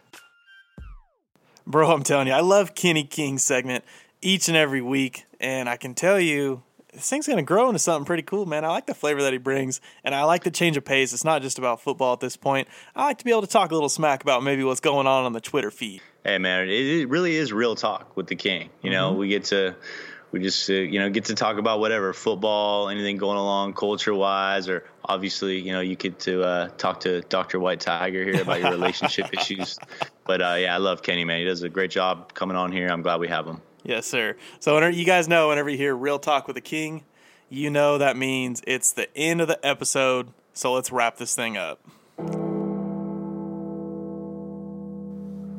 Bro, I'm telling you, I love Kenny King's segment each and every week, and I can tell you this thing's going to grow into something pretty cool, man. I like the flavor that he brings, and I like the change of pace. It's not just about football at this point. I like to be able to talk a little smack about maybe what's going on on the Twitter feed. Hey, man, it really is real talk with the King. You know, mm-hmm. we get to we just, uh, you know, get to talk about whatever, football, anything going along culture-wise, or obviously, you know, you get to uh, talk to Doctor White Tiger here about your relationship issues. But, uh, yeah, I love Kenny, man. He does a great job coming on here. I'm glad we have him. Yes, sir. So whenever, you guys know whenever you hear Real Talk with the King, you know that means it's the end of the episode. So let's wrap this thing up.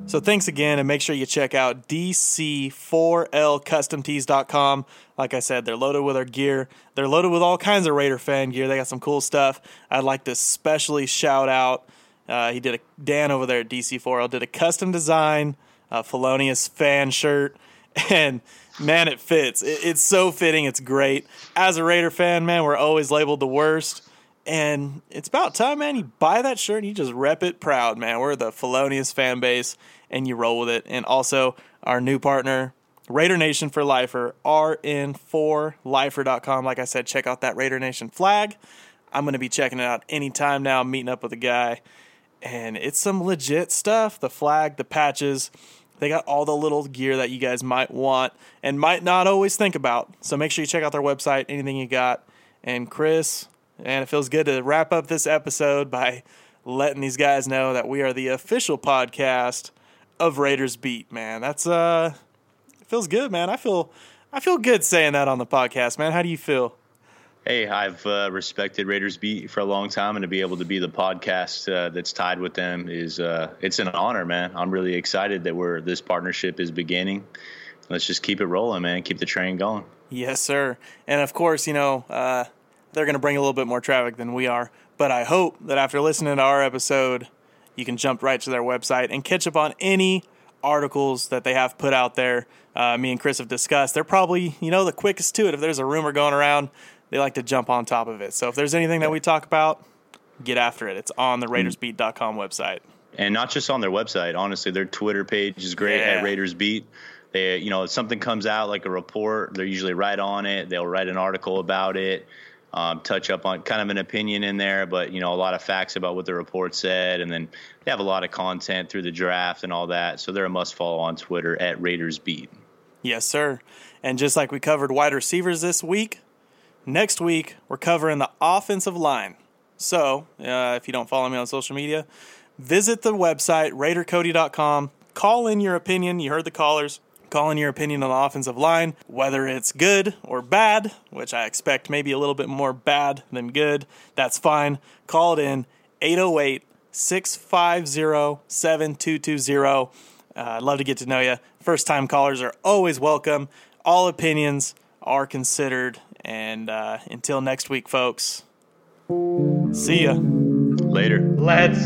So thanks again, and make sure you check out D C four L custom tees dot com. Like I said, they're loaded with our gear. They're loaded with all kinds of Raider fan gear. They got some cool stuff. I'd like to especially shout out, uh, he did a Dan over there at D C four L did a custom design uh, Felonious fan shirt, and man, it fits. It, it's so fitting. It's great. As a Raider fan, man, we're always labeled the worst. And it's about time, man. You buy that shirt and you just rep it proud, man. We're the felonious fan base, and you roll with it. And also, our new partner, Raider Nation for Lifer, R N four Lifer dot com. Like I said, check out that Raider Nation flag. I'm going to be checking it out anytime now, meeting up with a guy. And it's some legit stuff. The flag, the patches. They got all the little gear that you guys might want and might not always think about. So make sure you check out their website, anything you got. And Chris... and it feels good to wrap up this episode by letting these guys know that we are the official podcast of Raiders Beat, man. That's uh, it feels good, man. I feel, I feel good saying that on the podcast, man. How do you feel? Hey, I've uh, respected Raiders Beat for a long time, and to be able to be the podcast uh, that's tied with them is uh, it's an honor, man. I'm really excited that we're this partnership is beginning. Let's just keep it rolling, man. Keep the train going. Yes, sir. And of course, you know. Uh, They're going to bring a little bit more traffic than we are. But I hope that after listening to our episode, you can jump right to their website and catch up on any articles that they have put out there. Uh, me and Chris have discussed. They're probably, you know, the quickest to it. If there's a rumor going around, they like to jump on top of it. So if there's anything that we talk about, get after it. It's on the Raiders Beat dot com website. And not just on their website. Honestly, their Twitter page is great yeah. at RaidersBeat. They, you know, if something comes out like a report, they're usually right on it. They'll write an article about it. Um, touch up on kind of an opinion in there, but, you know, a lot of facts about what the report said. And then they have a lot of content through the draft and all that. So they're a must follow on Twitter at RaidersBeat. Yes, sir. And just like we covered wide receivers this week, next week we're covering the offensive line. So uh, if you don't follow me on social media, visit the website, Raider Cody dot com. Call in your opinion. You heard the callers. Call in your opinion on the offensive line, whether it's good or bad, which I expect maybe a little bit more bad than good. That's fine. Call it in, eight oh eight, six five oh, seven two two oh. Uh, I'd love to get to know you. First-time callers are always welcome. All opinions are considered. And uh, until next week, folks, see ya. Later. Let's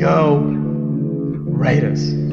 go Raiders.